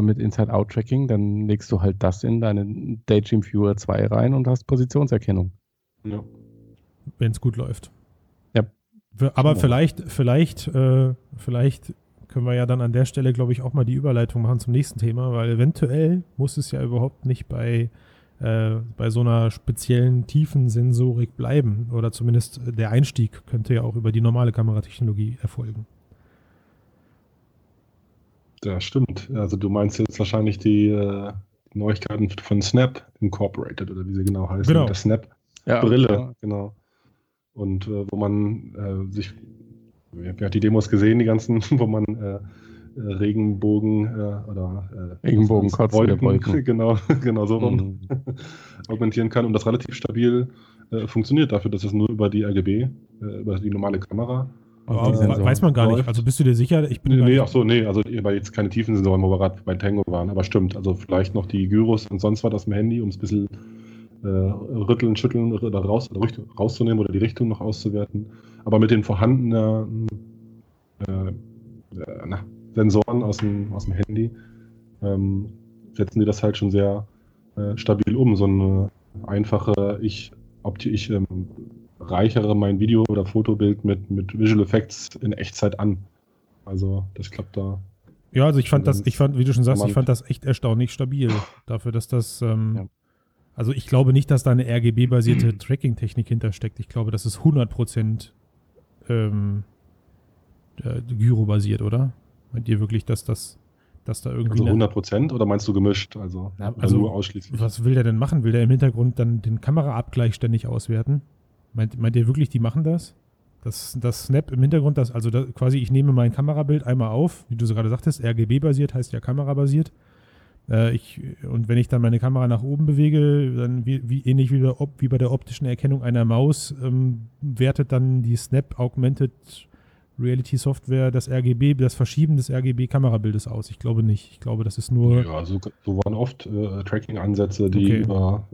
mit Inside-Out-Tracking, dann legst du halt das in deine Daydream Viewer 2 rein und hast Positionserkennung. Ja. Wenn es gut läuft. Ja. Aber vielleicht können wir ja dann an der Stelle, glaube ich, auch mal die Überleitung machen zum nächsten Thema, weil eventuell muss es ja überhaupt nicht bei so einer speziellen Tiefensensorik bleiben oder zumindest der Einstieg könnte ja auch über die normale Kameratechnologie erfolgen. Das stimmt. Also du meinst jetzt wahrscheinlich die Neuigkeiten von Snap Incorporated oder wie sie genau heißen. Genau. Der Snap-Brille. Ja, genau. Und wo man sich... Wir haben ja die Demos gesehen, die ganzen, wo man Regenbogen oder Regenbogenkotzen, genau so rum augmentieren kann und das relativ stabil funktioniert dafür, dass es nur über die RGB, über die normale Kamera. Weiß man gar nicht. Also bist du dir sicher? Also weil jetzt keine Tiefensensoren, wo wir gerade bei Tango waren, aber stimmt. Also vielleicht noch die Gyros und sonst was aus dem Handy, um es ein bisschen rütteln, schütteln oder rauszunehmen oder die Richtung noch auszuwerten. Aber mit den vorhandenen Sensoren aus dem Handy setzen die das halt schon sehr stabil um. So eine einfache, ich reichere mein Video oder Fotobild mit Visual Effects in Echtzeit an. Also das klappt da. Ja, also ich fand, wie du schon sagst, ich fand das echt erstaunlich stabil. Dafür, dass das... Also ich glaube nicht, dass da eine RGB-basierte Tracking-Technik hintersteckt. Ich glaube, das ist 100% Gyro-basiert, oder? Meint ihr wirklich, dass da irgendwie... Also 100% oder meinst du gemischt? Also nur ausschließlich. Was will der denn machen? Will der im Hintergrund dann den Kameraabgleich ständig auswerten? Meint ihr wirklich, die machen das? Das Snap im Hintergrund, quasi ich nehme mein Kamerabild einmal auf, wie du so gerade sagtest, RGB-basiert heißt ja kamerabasiert. Und wenn ich dann meine Kamera nach oben bewege, dann ähnlich wie bei der optischen Erkennung einer Maus, wertet dann die Snap Augmented Reality Software das Verschieben des RGB-Kamerabildes aus. Ich glaube nicht. Ich glaube, das ist nur... Ja, so waren oft Tracking-Ansätze, die über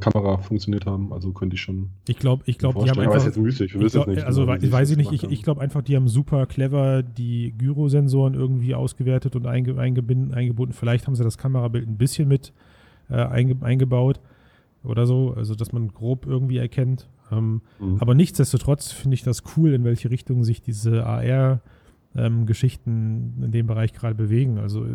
Kamera funktioniert haben. Also könnte ich schon... Ich glaube, die haben einfach... Ist jetzt müßig, wir wissen es nicht. Also weiß ich nicht. Ich glaube einfach, die haben super clever die Gyrosensoren irgendwie ausgewertet und eingebunden. Vielleicht haben sie das Kamerabild ein bisschen mit eingebaut oder so, also dass man grob irgendwie erkennt. Aber nichtsdestotrotz finde ich das cool, in welche Richtung sich diese AR-Geschichten in dem Bereich gerade bewegen. Also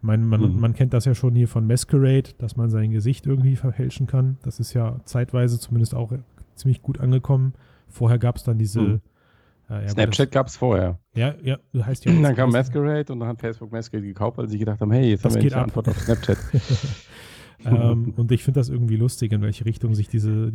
man kennt das ja schon hier von Masquerade, dass man sein Gesicht irgendwie verfälschen kann. Das ist ja zeitweise zumindest auch ziemlich gut angekommen. Vorher gab es dann diese... Snapchat gab es vorher. Ja, das heißt ja... Dann kam Masquerade und dann hat Facebook Masquerade gekauft, weil sie gedacht haben, hey, jetzt haben wir die Antwort auf Snapchat. Und ich finde das irgendwie lustig, in welche Richtung sich diese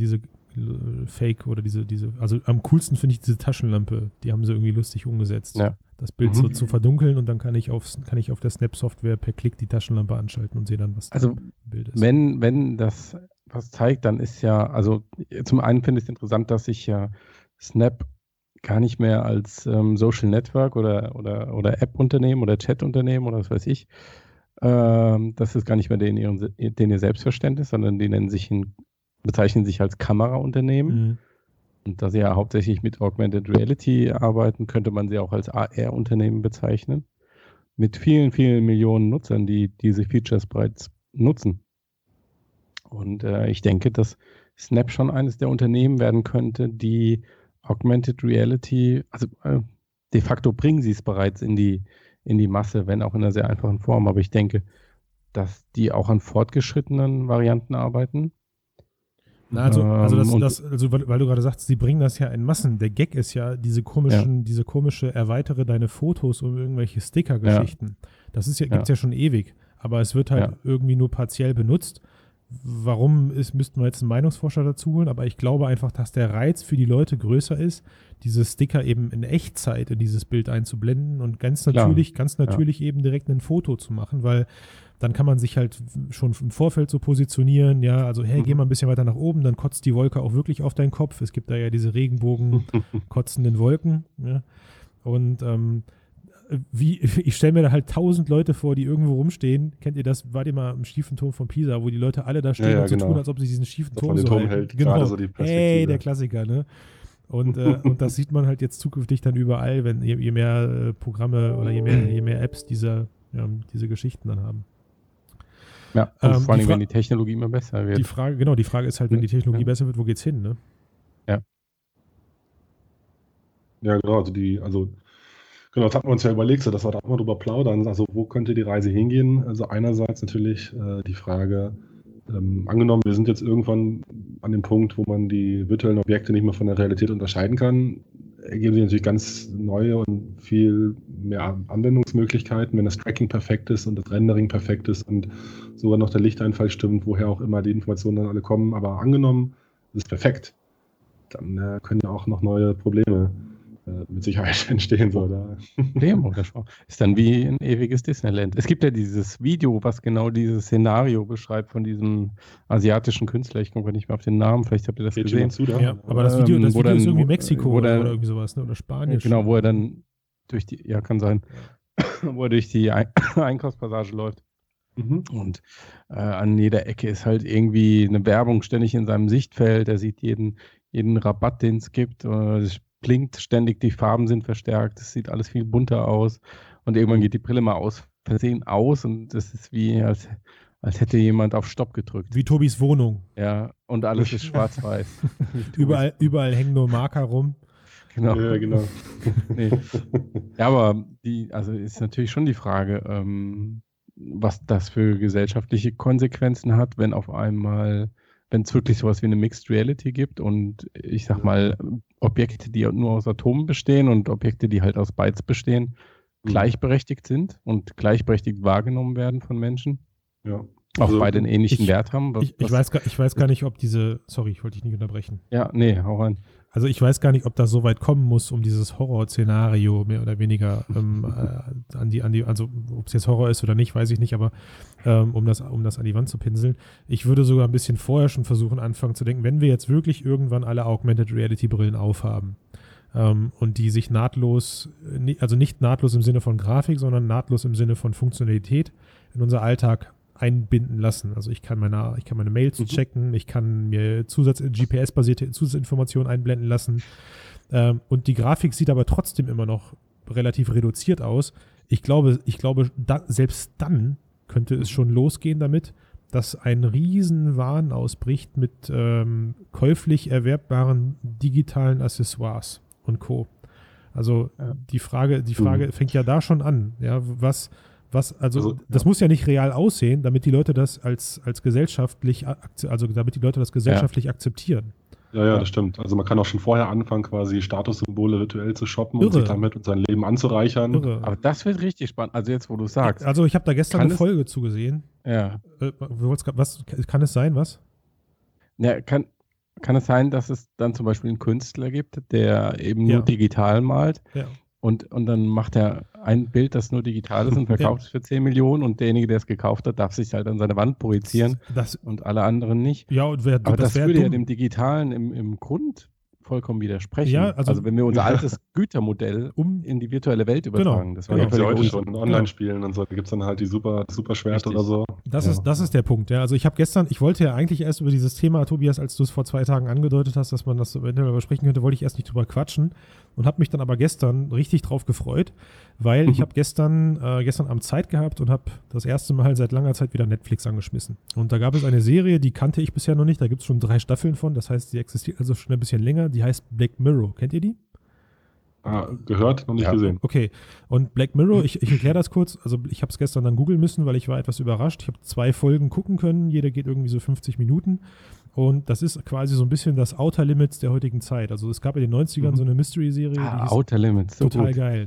Fake oder diese... Also am coolsten finde ich diese Taschenlampe. Die haben sie irgendwie lustig umgesetzt. Ja. Das Bild so zu verdunkeln und dann kann ich auf der Snap-Software per Klick die Taschenlampe anschalten und sehe dann, was also das Bild ist. Wenn das was zeigt, dann ist ja, also zum einen finde ich es interessant, dass sich ja Snap gar nicht mehr als Social Network oder App-Unternehmen oder Chat-Unternehmen oder was weiß ich, das ist gar nicht mehr denen ihr Selbstverständnis, sondern die bezeichnen sich als Kameraunternehmen. Und da sie ja hauptsächlich mit Augmented Reality arbeiten, könnte man sie auch als AR-Unternehmen bezeichnen. Mit vielen, vielen Millionen Nutzern, die diese Features bereits nutzen. Und ich denke, dass Snap schon eines der Unternehmen werden könnte, die Augmented Reality, also de facto bringen sie es bereits in die Masse, wenn auch in einer sehr einfachen Form. Aber ich denke, dass die auch an fortgeschrittenen Varianten arbeiten. Na, also weil du gerade sagst, sie bringen das ja in Massen. Der Gag ist ja diese komische erweitere deine Fotos um irgendwelche Sticker-Geschichten. Ja. Das ist ja, gibt's ja schon ewig. Aber es wird halt irgendwie nur partiell benutzt. Warum ist, müssten wir jetzt einen Meinungsforscher dazu holen, aber ich glaube einfach, dass der Reiz für die Leute größer ist, diese Sticker eben in Echtzeit in dieses Bild einzublenden und ganz natürlich eben direkt ein Foto zu machen, weil dann kann man sich halt schon im Vorfeld so positionieren, ja, also hey, geh mal ein bisschen weiter nach oben, dann kotzt die Wolke auch wirklich auf deinen Kopf. Es gibt da ja diese Regenbogen kotzenden Wolken, ja. Und ich stelle mir da halt 1000 Leute vor, die irgendwo rumstehen. Kennt ihr das? Wart ihr mal im schiefen Turm von Pisa, wo die Leute alle da stehen und so tun, als ob sie diesen schiefen Turm so hält. Genau. So die Perspektive. Hey, der Klassiker, ne? Und, und das sieht man halt jetzt zukünftig dann überall, wenn je mehr Programme oder je mehr Apps diese Geschichten dann haben. Ja, vor allem, wenn die Technologie immer besser wird. Die Frage ist halt, wenn die Technologie besser wird, wo geht's hin, ne? Ja. Ja, genau, das hatten wir uns ja überlegt, so dass wir da mal drüber plaudern. Also wo könnte die Reise hingehen? Also einerseits natürlich die Frage, angenommen, wir sind jetzt irgendwann an dem Punkt, wo man die virtuellen Objekte nicht mehr von der Realität unterscheiden kann, ergeben sich natürlich ganz neue und viel mehr Anwendungsmöglichkeiten, wenn das Tracking perfekt ist und das Rendering perfekt ist und sogar noch der Lichteinfall stimmt, woher auch immer die Informationen dann alle kommen. Aber angenommen, es ist perfekt, dann können ja auch noch neue Probleme mit Sicherheit entstehen soll. Ist dann wie ein ewiges Disneyland. Es gibt ja dieses Video, was genau dieses Szenario beschreibt von diesem asiatischen Künstler. Ich komme nicht mehr auf den Namen, vielleicht habt ihr das gesehen. Ja, aber das Video ist irgendwie Mexiko oder irgendwie sowas, ne? Oder Spanisch. Genau, wo er dann durch die Einkaufspassage läuft. Mhm. Und an jeder Ecke ist halt irgendwie eine Werbung ständig in seinem Sichtfeld. Er sieht jeden Rabatt, den es gibt. Das blinkt ständig, die Farben sind verstärkt, es sieht alles viel bunter aus und irgendwann geht die Brille mal aus Versehen aus und das ist wie, als hätte jemand auf Stopp gedrückt. Wie Tobis Wohnung. Ja, und alles ist schwarz-weiß. überall hängen nur Marker rum. Genau. Ja, genau. Nee. Ja, aber ist natürlich schon die Frage, was das für gesellschaftliche Konsequenzen hat, wenn auf einmal... Wenn es wirklich sowas wie eine Mixed Reality gibt und ich sag mal, Objekte, die nur aus Atomen bestehen und Objekte, die halt aus Bytes bestehen, gleichberechtigt sind und gleichberechtigt wahrgenommen werden von Menschen, auch beide einen ähnlichen Wert haben. Ich weiß gar nicht, ob diese, sorry, ich wollte dich nicht unterbrechen. Ja, nee, hau rein. Also ich weiß gar nicht, ob das so weit kommen muss, um dieses Horror-Szenario mehr oder weniger also ob es jetzt Horror ist oder nicht, weiß ich nicht, aber um das an die Wand zu pinseln. Ich würde sogar ein bisschen vorher schon versuchen, anfangen zu denken, wenn wir jetzt wirklich irgendwann alle Augmented Reality-Brillen aufhaben und die sich nahtlos, also nicht nahtlos im Sinne von Grafik, sondern nahtlos im Sinne von Funktionalität in unser Alltag einbinden lassen. Also ich kann meine Mails checken, ich kann mir GPS-basierte Zusatzinformationen einblenden lassen und die Grafik sieht aber trotzdem immer noch relativ reduziert aus. Ich glaube, selbst dann könnte es schon losgehen damit, dass ein Riesenwahn ausbricht mit käuflich erwerbbaren digitalen Accessoires und Co. Also die Frage fängt ja da schon an. Ja, das muss ja nicht real aussehen, damit die Leute das als gesellschaftlich, akzeptieren. Ja, das stimmt. Also man kann auch schon vorher anfangen, quasi Statussymbole virtuell zu shoppen und sich damit und sein Leben anzureichern. Irre. Aber das wird richtig spannend. Also jetzt, wo du sagst. Also ich habe da gestern eine Folge zugesehen. Ja. Kann es sein, was? Ja, kann es sein, dass es dann zum Beispiel einen Künstler gibt, der eben nur digital malt? Ja. Und dann macht er ein Bild, das nur digital ist und verkauft es für 10 Millionen und derjenige, der es gekauft hat, darf sich halt an seine Wand projizieren und alle anderen nicht. Ja, aber das würde dem Digitalen im Grund vollkommen widersprechen. Ja, also wenn wir unser altes Gütermodell in die virtuelle Welt übertragen. Genau. Das war ja heute schon in Online-Spielen und so. Da gibt es dann halt die Superschwerte oder so. Das ist der Punkt. Ja. Also ich wollte ja eigentlich erst über dieses Thema, Tobias, als du es vor 2 Tagen angedeutet hast, dass man das eventuell besprechen könnte, wollte ich erst nicht drüber quatschen. und habe mich dann aber gestern richtig drauf gefreut, weil ich habe gestern Abend Zeit gehabt und habe das erste Mal seit langer Zeit wieder Netflix angeschmissen. Und da gab es eine Serie, die kannte ich bisher noch nicht, da gibt es schon 3 Staffeln von, das heißt, die existiert also schon ein bisschen länger, die heißt Black Mirror. Kennt ihr die? Ah, gehört, noch nicht gesehen. Okay, und Black Mirror, ich erkläre das kurz, also ich habe es gestern dann googeln müssen, weil ich war etwas überrascht. Ich habe 2 Folgen gucken können, jede geht irgendwie so 50 Minuten. Und das ist quasi so ein bisschen das Outer Limits der heutigen Zeit. Also es gab in den 90ern so eine Mystery-Serie. Ah, Outer Limits. Total so geil.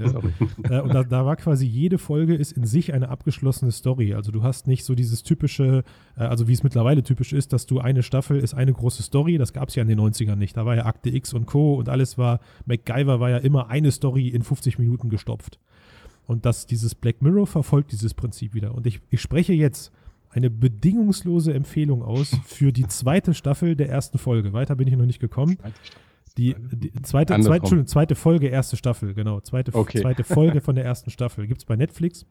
Ne? Und da war quasi jede Folge ist in sich eine abgeschlossene Story. Also du hast nicht so dieses typische, also wie es mittlerweile typisch ist, dass du eine Staffel ist eine große Story. Das gab es ja in den 90ern nicht. Da war ja Akte X und Co. und alles war, MacGyver war ja immer eine Story in 50 Minuten gestopft. Und dieses Black Mirror verfolgt dieses Prinzip wieder. Und ich spreche jetzt eine bedingungslose Empfehlung aus für die 2. Staffel der 1. Folge. Weiter bin ich noch nicht gekommen. Die zweite Folge, 1. Staffel, genau. Zweite Folge von der 1. Staffel. Gibt es bei Netflix.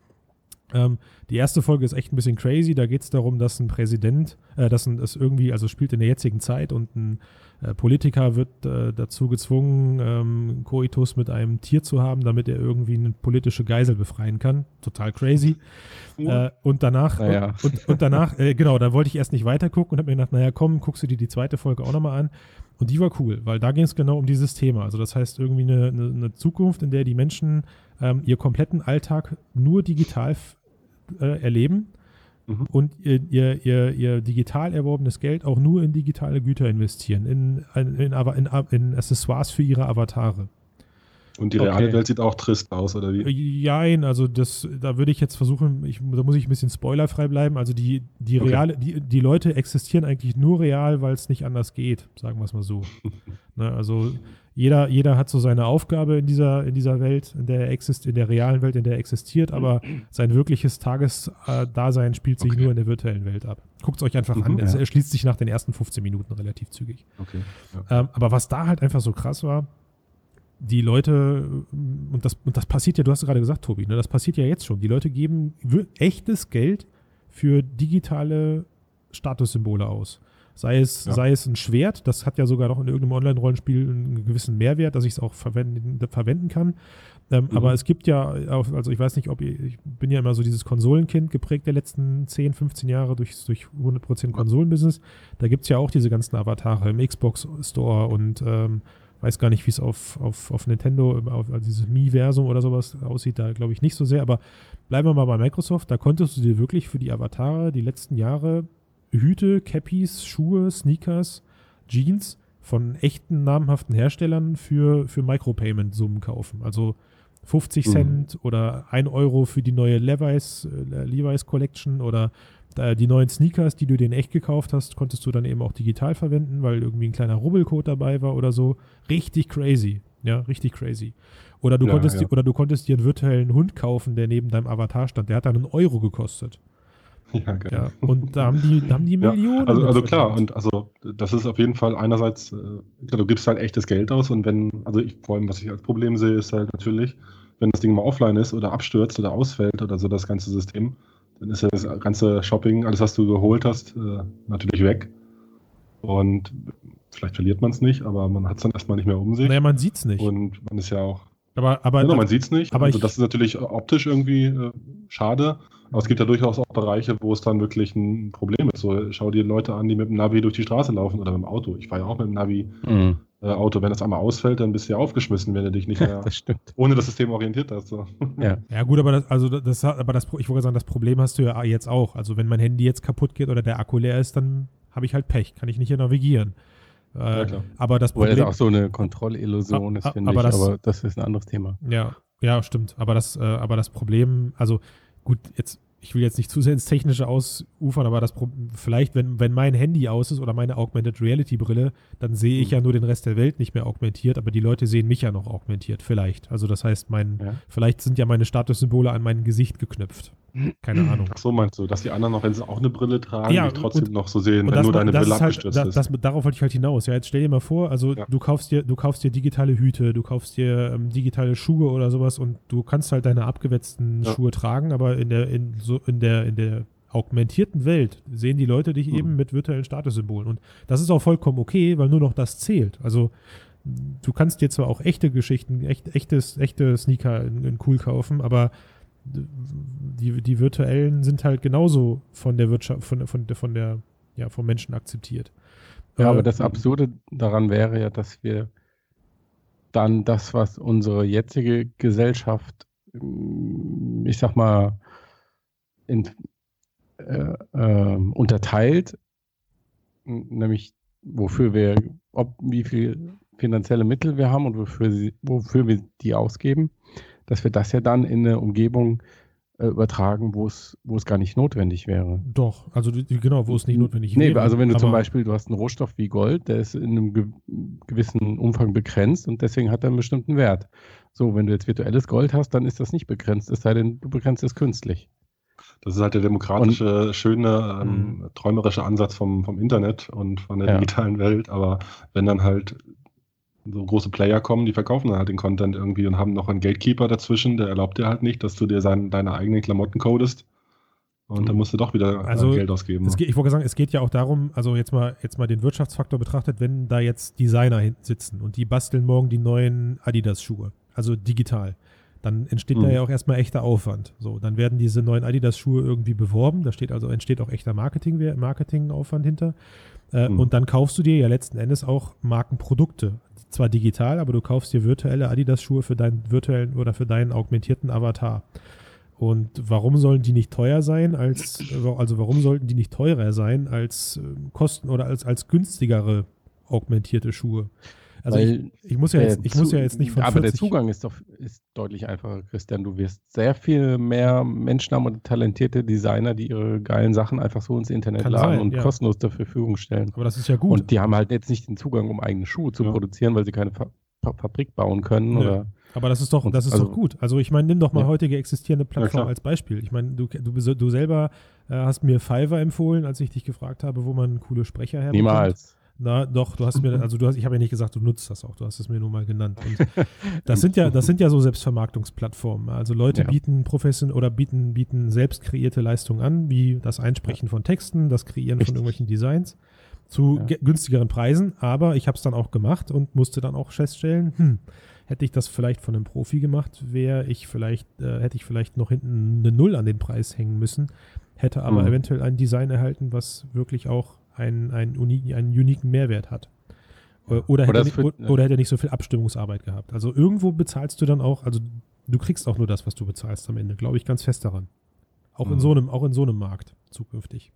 Die 1. Folge ist echt ein bisschen crazy. Da geht es darum, dass ein Präsident, das irgendwie, also spielt in der jetzigen Zeit und ein Politiker wird dazu gezwungen, Koitus mit einem Tier zu haben, damit er irgendwie eine politische Geisel befreien kann. Total crazy. Und danach, da wollte ich erst nicht weitergucken und habe mir gedacht, naja, komm, guckst du dir die 2. Folge auch nochmal an. Und die war cool, weil da ging es genau um dieses Thema. Also das heißt irgendwie eine Zukunft, in der die Menschen ihren kompletten Alltag nur digital erleben. Und ihr digital erworbenes Geld auch nur in digitale Güter investieren, in Accessoires für ihre Avatare. Und die reale Welt sieht auch trist aus, oder wie? Jein, also da würde ich jetzt versuchen, da muss ich ein bisschen spoilerfrei bleiben. Also die Leute existieren eigentlich nur real, weil es nicht anders geht, sagen wir es mal so. Na, also jeder hat so seine Aufgabe in dieser Welt, in der realen Welt, in der er existiert, aber sein wirkliches Tagesdasein spielt sich nur in der virtuellen Welt ab. Guckt es euch einfach an, es erschließt sich nach den ersten 15 Minuten relativ zügig. Okay, ja. Aber was da halt einfach so krass war, die Leute, und das passiert ja, du hast gerade gesagt, Tobi, ne, das passiert ja jetzt schon. Die Leute geben echtes Geld für digitale Statussymbole aus. Sei es ein Schwert, das hat ja sogar noch in irgendeinem Online-Rollenspiel einen gewissen Mehrwert, dass ich es auch verwenden kann. Aber es gibt ja, also ich weiß nicht, ich bin ja immer so dieses Konsolenkind geprägt der letzten 10, 15 Jahre durch 100% Konsolenbusiness. Da gibt es ja auch diese ganzen Avatare im Xbox-Store und weiß gar nicht, wie es auf Nintendo, auf dieses Miiverse oder sowas aussieht, da glaube ich nicht so sehr. Aber bleiben wir mal bei Microsoft, da konntest du dir wirklich für die Avatare die letzten Jahre Hüte, Cappies, Schuhe, Sneakers, Jeans von echten namhaften Herstellern für Micropayment-Summen kaufen. Also 50 Cent oder 1 Euro für die neue Levi's Collection oder die neuen Sneakers, die du dir in echt gekauft hast, konntest du dann eben auch digital verwenden, weil irgendwie ein kleiner Rubbelcode dabei war oder so. Richtig crazy. Ja, richtig crazy. Oder du konntest dir einen virtuellen Hund kaufen, der neben deinem Avatar stand. Der hat dann einen Euro gekostet. Ja, geil. Ja, und da haben die Millionen. Ja, also klar, und also das ist auf jeden Fall einerseits, du gibst halt echtes Geld aus und vor allem, was ich als Problem sehe, ist halt natürlich, wenn das Ding mal offline ist oder abstürzt oder ausfällt oder so das ganze System, dann ist ja das ganze Shopping, alles was du geholt hast, natürlich weg. Und vielleicht verliert man es nicht, aber man hat es dann erstmal nicht mehr um sich. Naja, man sieht es nicht. Und man ist ja auch... Aber man sieht es nicht. Aber also das ist natürlich optisch irgendwie schade. Aber es gibt ja durchaus auch Bereiche, wo es dann wirklich ein Problem ist. So, schau dir Leute an, die mit dem Navi durch die Straße laufen oder mit dem Auto. Ich fahre ja auch mit dem Navi-Auto. Wenn das einmal ausfällt, dann bist du ja aufgeschmissen, wenn du dich nicht mehr ohne das System orientiert hast. So. Ja gut, das Problem hast du ja jetzt auch. Also wenn mein Handy jetzt kaputt geht oder der Akku leer ist, dann habe ich halt Pech, kann ich nicht hier navigieren. Ja, aber das Problem, auch so eine Kontrollillusion ist, finde ich, aber das ist ein anderes Thema. Ja, stimmt. Aber das Problem, also gut, ich will jetzt nicht zu sehr ins Technische ausufern, aber das Problem, vielleicht, wenn mein Handy aus ist oder meine Augmented Reality Brille, dann sehe ich ja nur den Rest der Welt nicht mehr augmentiert, aber die Leute sehen mich ja noch augmentiert, vielleicht. Also das heißt, vielleicht sind ja meine Statussymbole an mein Gesicht geknüpft. Keine Ahnung. Ach so, meinst du, dass die anderen noch, wenn sie auch eine Brille tragen, dich trotzdem noch so sehen, wenn nur deine Brille abgestürzt ist? Darauf wollte ich halt hinaus. Ja, jetzt stell dir mal vor, also du kaufst dir digitale Hüte, du kaufst dir digitale Schuhe oder sowas und du kannst halt deine abgewetzten Schuhe tragen, aber in der augmentierten Welt sehen die Leute dich eben mit virtuellen Statussymbolen. Und das ist auch vollkommen okay, weil nur noch das zählt. Also du kannst dir zwar auch echte Geschichten, echte Sneaker in cool kaufen, aber die virtuellen sind halt genauso von der Wirtschaft, von der, ja, vom Menschen akzeptiert. Ja, aber das Absurde daran wäre ja, dass wir dann das, was unsere jetzige Gesellschaft, ich sag mal, unterteilt, nämlich wofür wir, wie viel finanzielle Mittel wir haben und wofür wir die ausgeben, dass wir das ja dann in eine Umgebung übertragen, wo es gar nicht notwendig wäre. Doch, also genau, wo es nicht notwendig wäre. Nee, also wenn du zum Beispiel, du hast einen Rohstoff wie Gold, der ist in einem gewissen Umfang begrenzt und deswegen hat er einen bestimmten Wert. So, wenn du jetzt virtuelles Gold hast, dann ist das nicht begrenzt, es sei denn, du begrenzt es künstlich. Das ist halt der demokratische, schöne, träumerische Ansatz vom Internet und von der digitalen Welt, aber wenn dann halt so große Player kommen, die verkaufen dann halt den Content irgendwie und haben noch einen Gatekeeper dazwischen, der erlaubt dir halt nicht, dass du dir deine eigenen Klamotten codest und dann musst du doch wieder Geld ausgeben. Ich wollte sagen, es geht ja auch darum, also jetzt mal den Wirtschaftsfaktor betrachtet, wenn da jetzt Designer hinten sitzen und die basteln morgen die neuen Adidas-Schuhe, also digital, dann entsteht da ja auch erstmal echter Aufwand. So, dann werden diese neuen Adidas-Schuhe irgendwie beworben, da entsteht auch echter Marketingaufwand hinter und dann kaufst du dir ja letzten Endes auch Markenprodukte, zwar digital, aber du kaufst dir virtuelle Adidas-Schuhe für deinen virtuellen oder für deinen augmentierten Avatar. Und warum sollen die nicht teuer sein warum sollten die nicht teurer sein als Kosten oder als günstigere augmentierte Schuhe? Also ich muss ja jetzt nicht von 40. Aber der Zugang ist deutlich einfacher, Christian. Du wirst sehr viel mehr Menschen haben und talentierte Designer, die ihre geilen Sachen einfach so ins Internet laden und kostenlos zur Verfügung stellen. Aber das ist ja gut. Und die haben halt jetzt nicht den Zugang, um eigene Schuhe zu produzieren, weil sie keine Fabrik bauen können. Ja. Oder aber das ist doch gut. Also ich meine, nimm doch mal heutige existierende Plattform als Beispiel. Ich meine, du selber hast mir Fiverr empfohlen, als ich dich gefragt habe, wo man coole Sprecher herbekommt. Niemals. Na doch, ich habe ja nicht gesagt, du nutzt das auch, du hast es mir nur mal genannt. Und das sind ja so Selbstvermarktungsplattformen. Also Leute bieten professionell oder bieten selbst kreierte Leistungen an, wie das Einsprechen von Texten, das Kreieren von irgendwelchen Designs zu günstigeren Preisen. Aber ich habe es dann auch gemacht und musste dann auch feststellen, hätte ich das vielleicht von einem Profi gemacht, hätte ich vielleicht noch hinten eine Null an den Preis hängen müssen, hätte aber eventuell ein Design erhalten, was wirklich auch einen uniken Mehrwert hat. Oder hätte er nicht so viel Abstimmungsarbeit gehabt. Also irgendwo bezahlst du dann auch, also du kriegst auch nur das, was du bezahlst am Ende, glaube ich ganz fest daran. Auch in so einem Markt zukünftig.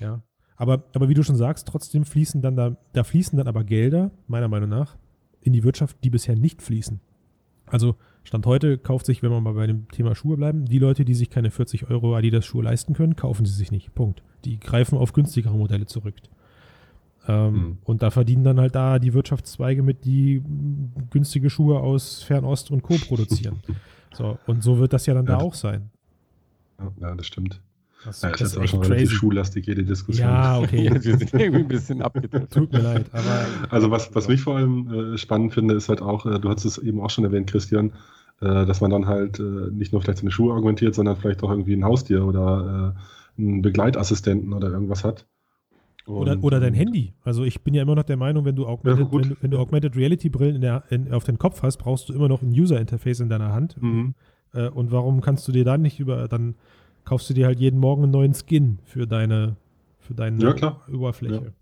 Ja. Aber wie du schon sagst, trotzdem fließen dann aber Gelder, meiner Meinung nach, in die Wirtschaft, die bisher nicht fließen. Also Stand heute kauft sich, wenn wir mal bei dem Thema Schuhe bleiben, die Leute, die sich keine 40 Euro Adidas-Schuhe leisten können, kaufen sie sich nicht. Punkt. Die greifen auf günstigere Modelle zurück. Und da verdienen dann halt da die Wirtschaftszweige mit, die günstige Schuhe aus Fernost und Co. produzieren. So, und so wird das ja dann da auch sein. Ja, das stimmt. Das ist auch schon relativ schullastig, jede Diskussion. Ja, okay. Wir sind irgendwie ein bisschen abgedrückt. Tut mir leid. Aber also was mich vor allem spannend finde, ist halt auch, du hast es eben auch schon erwähnt, Christian, dass man dann halt nicht nur vielleicht seine Schuhe augmentiert, sondern vielleicht auch irgendwie ein Haustier oder einen Begleitassistenten oder irgendwas hat. Oder dein Handy. Also ich bin ja immer noch der Meinung, wenn du Augmented Reality Brillen auf den Kopf hast, brauchst du immer noch ein User Interface in deiner Hand. Mhm. Und warum kannst du dir dann nicht dann kaufst du dir halt jeden Morgen einen neuen Skin für deine Oberfläche.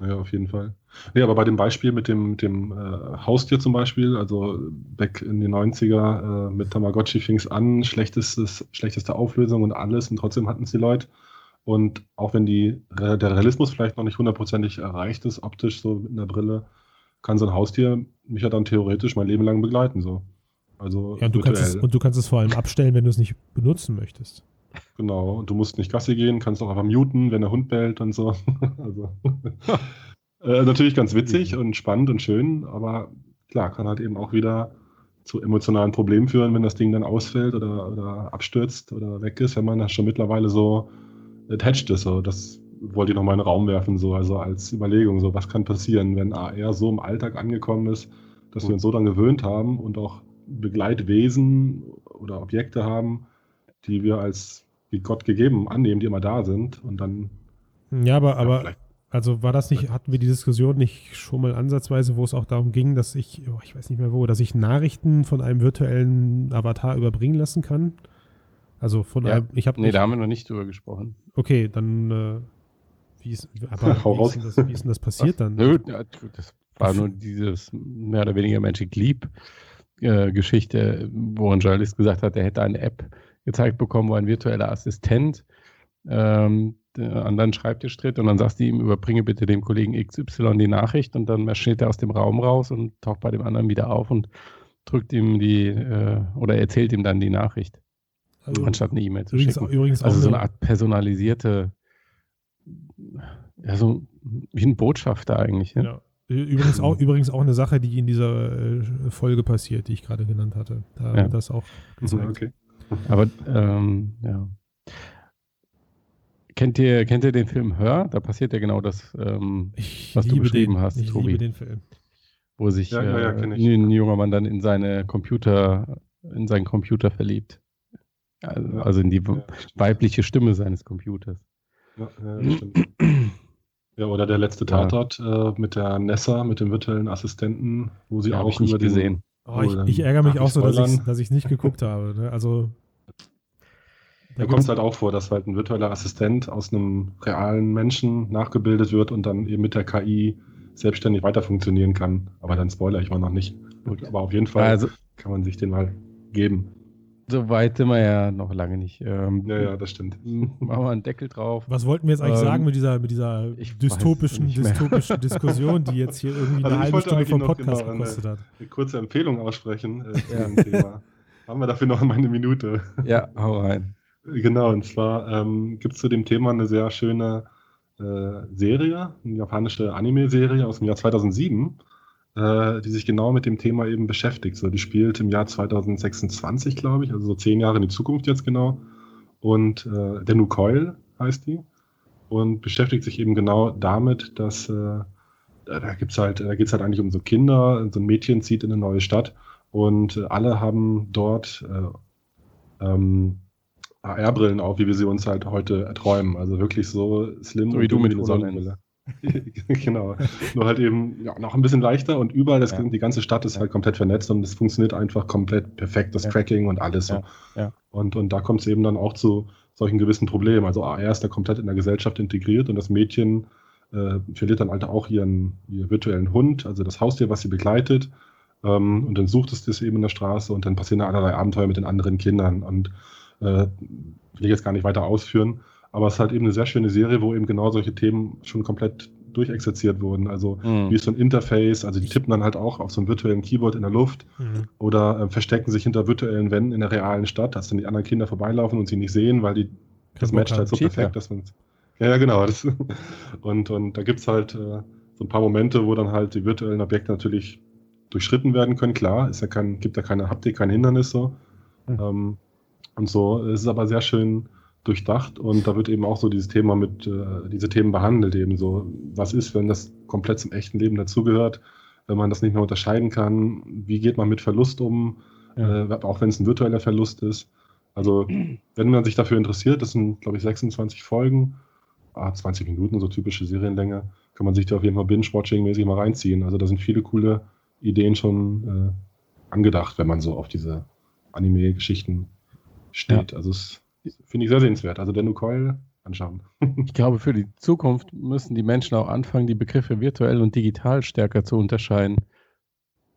Ja, auf jeden Fall. Nee, aber bei dem Beispiel mit dem Haustier zum Beispiel, also back in die 90er, mit Tamagotchi fing es an, schlechteste Auflösung und alles und trotzdem hatten es die Leute. Und auch wenn der Realismus vielleicht noch nicht hundertprozentig erreicht ist, optisch so mit einer Brille, kann so ein Haustier mich ja dann theoretisch mein Leben lang begleiten. So. Also ja, du kannst es vor allem abstellen, wenn du es nicht benutzen möchtest. Genau, und du musst nicht Gassi gehen, kannst auch einfach muten, wenn der Hund bellt und so. Also, natürlich ganz witzig und spannend und schön, aber klar, kann halt eben auch wieder zu emotionalen Problemen führen, wenn das Ding dann ausfällt oder abstürzt oder weg ist, wenn man das schon mittlerweile so attached ist. So. Das wollte ich nochmal in den Raum werfen, so, also als Überlegung, so was kann passieren, wenn AR so im Alltag angekommen ist, dass wir uns so daran gewöhnt haben und auch Begleitwesen oder Objekte haben, die wir als Gott gegeben annehmen, die immer da sind und dann. Ja, aber, ja, aber, Also war das nicht, hatten wir die Diskussion nicht schon mal ansatzweise, wo es auch darum ging, dass ich weiß nicht mehr wo, dass ich Nachrichten von einem virtuellen Avatar überbringen lassen kann? Also von einem, da haben wir noch nicht drüber gesprochen. Okay, dann wie ist denn das passiert dann? Nö, das war nur dieses mehr oder weniger Magic Leap Geschichte, wo ein Journalist gesagt hat, er hätte eine App gezeigt bekommen, wo ein virtueller Assistent an deinen Schreibtisch tritt und dann sagst du ihm, überbringe bitte dem Kollegen XY die Nachricht und dann marschiert er aus dem Raum raus und taucht bei dem anderen wieder auf und drückt ihm die oder erzählt ihm dann die Nachricht, also anstatt eine E-Mail zu schicken. Also so eine Art personalisierte, also wie ein Botschafter eigentlich. Ne? Ja. Übrigens auch eine Sache, die in dieser Folge passiert, die ich gerade genannt hatte. Da ja. Das auch gezeigt. Okay. Aber ja. Kennt ihr den Film Hör? Da passiert ja genau das, was du beschrieben hast, Tobi. Ich liebe den Film. Wo sich ein junger Mann dann in seinen Computer verliebt. Also in die weibliche Stimme seines Computers. Ja, stimmt. Ja, oder der letzte Tatort mit der Nessa, mit dem virtuellen Assistenten, wo sie auch über den... gesehen. Oh, ich ärgere mich auch so, dass ich es nicht geguckt habe. Ne? Also... Da kommt es halt auch vor, dass halt ein virtueller Assistent aus einem realen Menschen nachgebildet wird und dann eben mit der KI selbstständig weiter funktionieren kann. Aber dann spoilere ich mal noch nicht. Aber auf jeden Fall kann man sich den mal geben. So weit sind wir ja noch lange nicht. Ja, das stimmt. Machen wir einen Deckel drauf. Was wollten wir jetzt eigentlich sagen mit dieser dystopischen Diskussion, die jetzt hier irgendwie eine halbe Stunde vom Podcast gekostet hat? Eine kurze Empfehlung aussprechen zu dem Thema. Haben wir dafür noch mal eine Minute? Ja, hau rein. Genau, und zwar gibt es zu dem Thema eine sehr schöne Serie, eine japanische Anime-Serie aus dem Jahr 2007, die sich genau mit dem Thema eben beschäftigt. So, die spielt im Jahr 2026, glaube ich, also so 10 Jahre in die Zukunft jetzt genau. Und Dennō Coil heißt die und beschäftigt sich eben genau damit, dass da geht es halt eigentlich um so Kinder, so ein Mädchen zieht in eine neue Stadt und alle haben dort AR-Brillen auf, wie wir sie uns halt heute erträumen. Also wirklich so slim. So wie du mit der Sonnenbrille. Genau. Nur halt eben noch ein bisschen leichter und überall, die ganze Stadt ist halt komplett vernetzt und es funktioniert einfach komplett perfekt, das Tracking und alles. Ja. So. Ja. Und da kommt es eben dann auch zu solchen gewissen Problemen. Also AR ist da komplett in der Gesellschaft integriert und das Mädchen verliert dann halt auch ihren virtuellen Hund, also das Haustier, was sie begleitet. Und dann sucht es das eben in der Straße und dann passieren da allerlei Abenteuer mit den anderen Kindern und will ich jetzt gar nicht weiter ausführen, aber es ist halt eben eine sehr schöne Serie, wo eben genau solche Themen schon komplett durchexerziert wurden. Also wie ist so ein Interface, also die tippen dann halt auch auf so einem virtuellen Keyboard in der Luft oder verstecken sich hinter virtuellen Wänden in der realen Stadt, dass dann die anderen Kinder vorbeilaufen und sie nicht sehen, weil das matcht halt so perfekt, dass man es... Ja, genau. Das und da gibt es halt so ein paar Momente, wo dann halt die virtuellen Objekte natürlich durchschritten werden können, klar, gibt da keine Haptik, kein Hindernis so. Und so, es ist aber sehr schön durchdacht und da wird eben auch so dieses Thema diese Themen behandelt eben so. Was ist, wenn das komplett zum echten Leben dazugehört, wenn man das nicht mehr unterscheiden kann? Wie geht man mit Verlust um, auch wenn es ein virtueller Verlust ist? Also, wenn man sich dafür interessiert, das sind, glaube ich, 26 Folgen, 20 Minuten, so typische Serienlänge, kann man sich da auf jeden Fall binge-watching-mäßig mal reinziehen. Also, da sind viele coole Ideen schon angedacht, wenn man so auf diese Anime-Geschichten steht. Ja. Also das finde ich sehr sehenswert. Also Dennō Coil anschauen. Ich glaube, für die Zukunft müssen die Menschen auch anfangen, die Begriffe virtuell und digital stärker zu unterscheiden,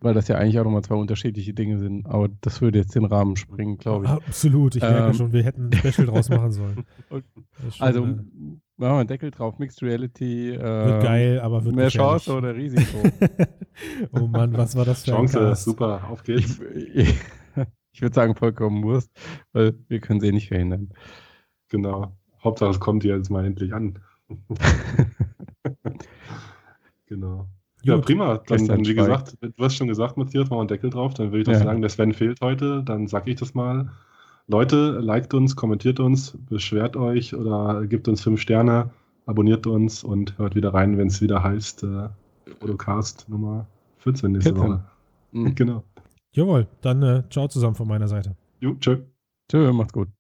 weil das ja eigentlich auch nochmal zwei unterschiedliche Dinge sind. Aber das würde jetzt den Rahmen springen, glaube ich. Absolut. Ich merke schon, wir hätten ein Special draus machen sollen. Also machen wir einen Deckel drauf. Mixed Reality. Wird geil, aber wird mehr Chance oder Risiko. Oh Mann, was war das für ein Chance, super. Auf geht's. Ich würde sagen, vollkommen Wurst, weil wir können sie nicht verhindern. Genau. Hauptsache, es kommt jetzt mal endlich an. Genau. Ja, gut, prima. Dann wie gesagt, du hast schon gesagt, Matthias, machen wir einen Deckel drauf. Dann würde ich doch sagen, der Sven fehlt heute. Dann sage ich das mal. Leute, liked uns, kommentiert uns, beschwert euch oder gebt uns 5 Sterne, abonniert uns und hört wieder rein, wenn es wieder heißt FotoCast Nummer 14 nächste Woche. Genau. Jawohl, dann ciao zusammen von meiner Seite. Jo, tschö. Tschö, macht's gut.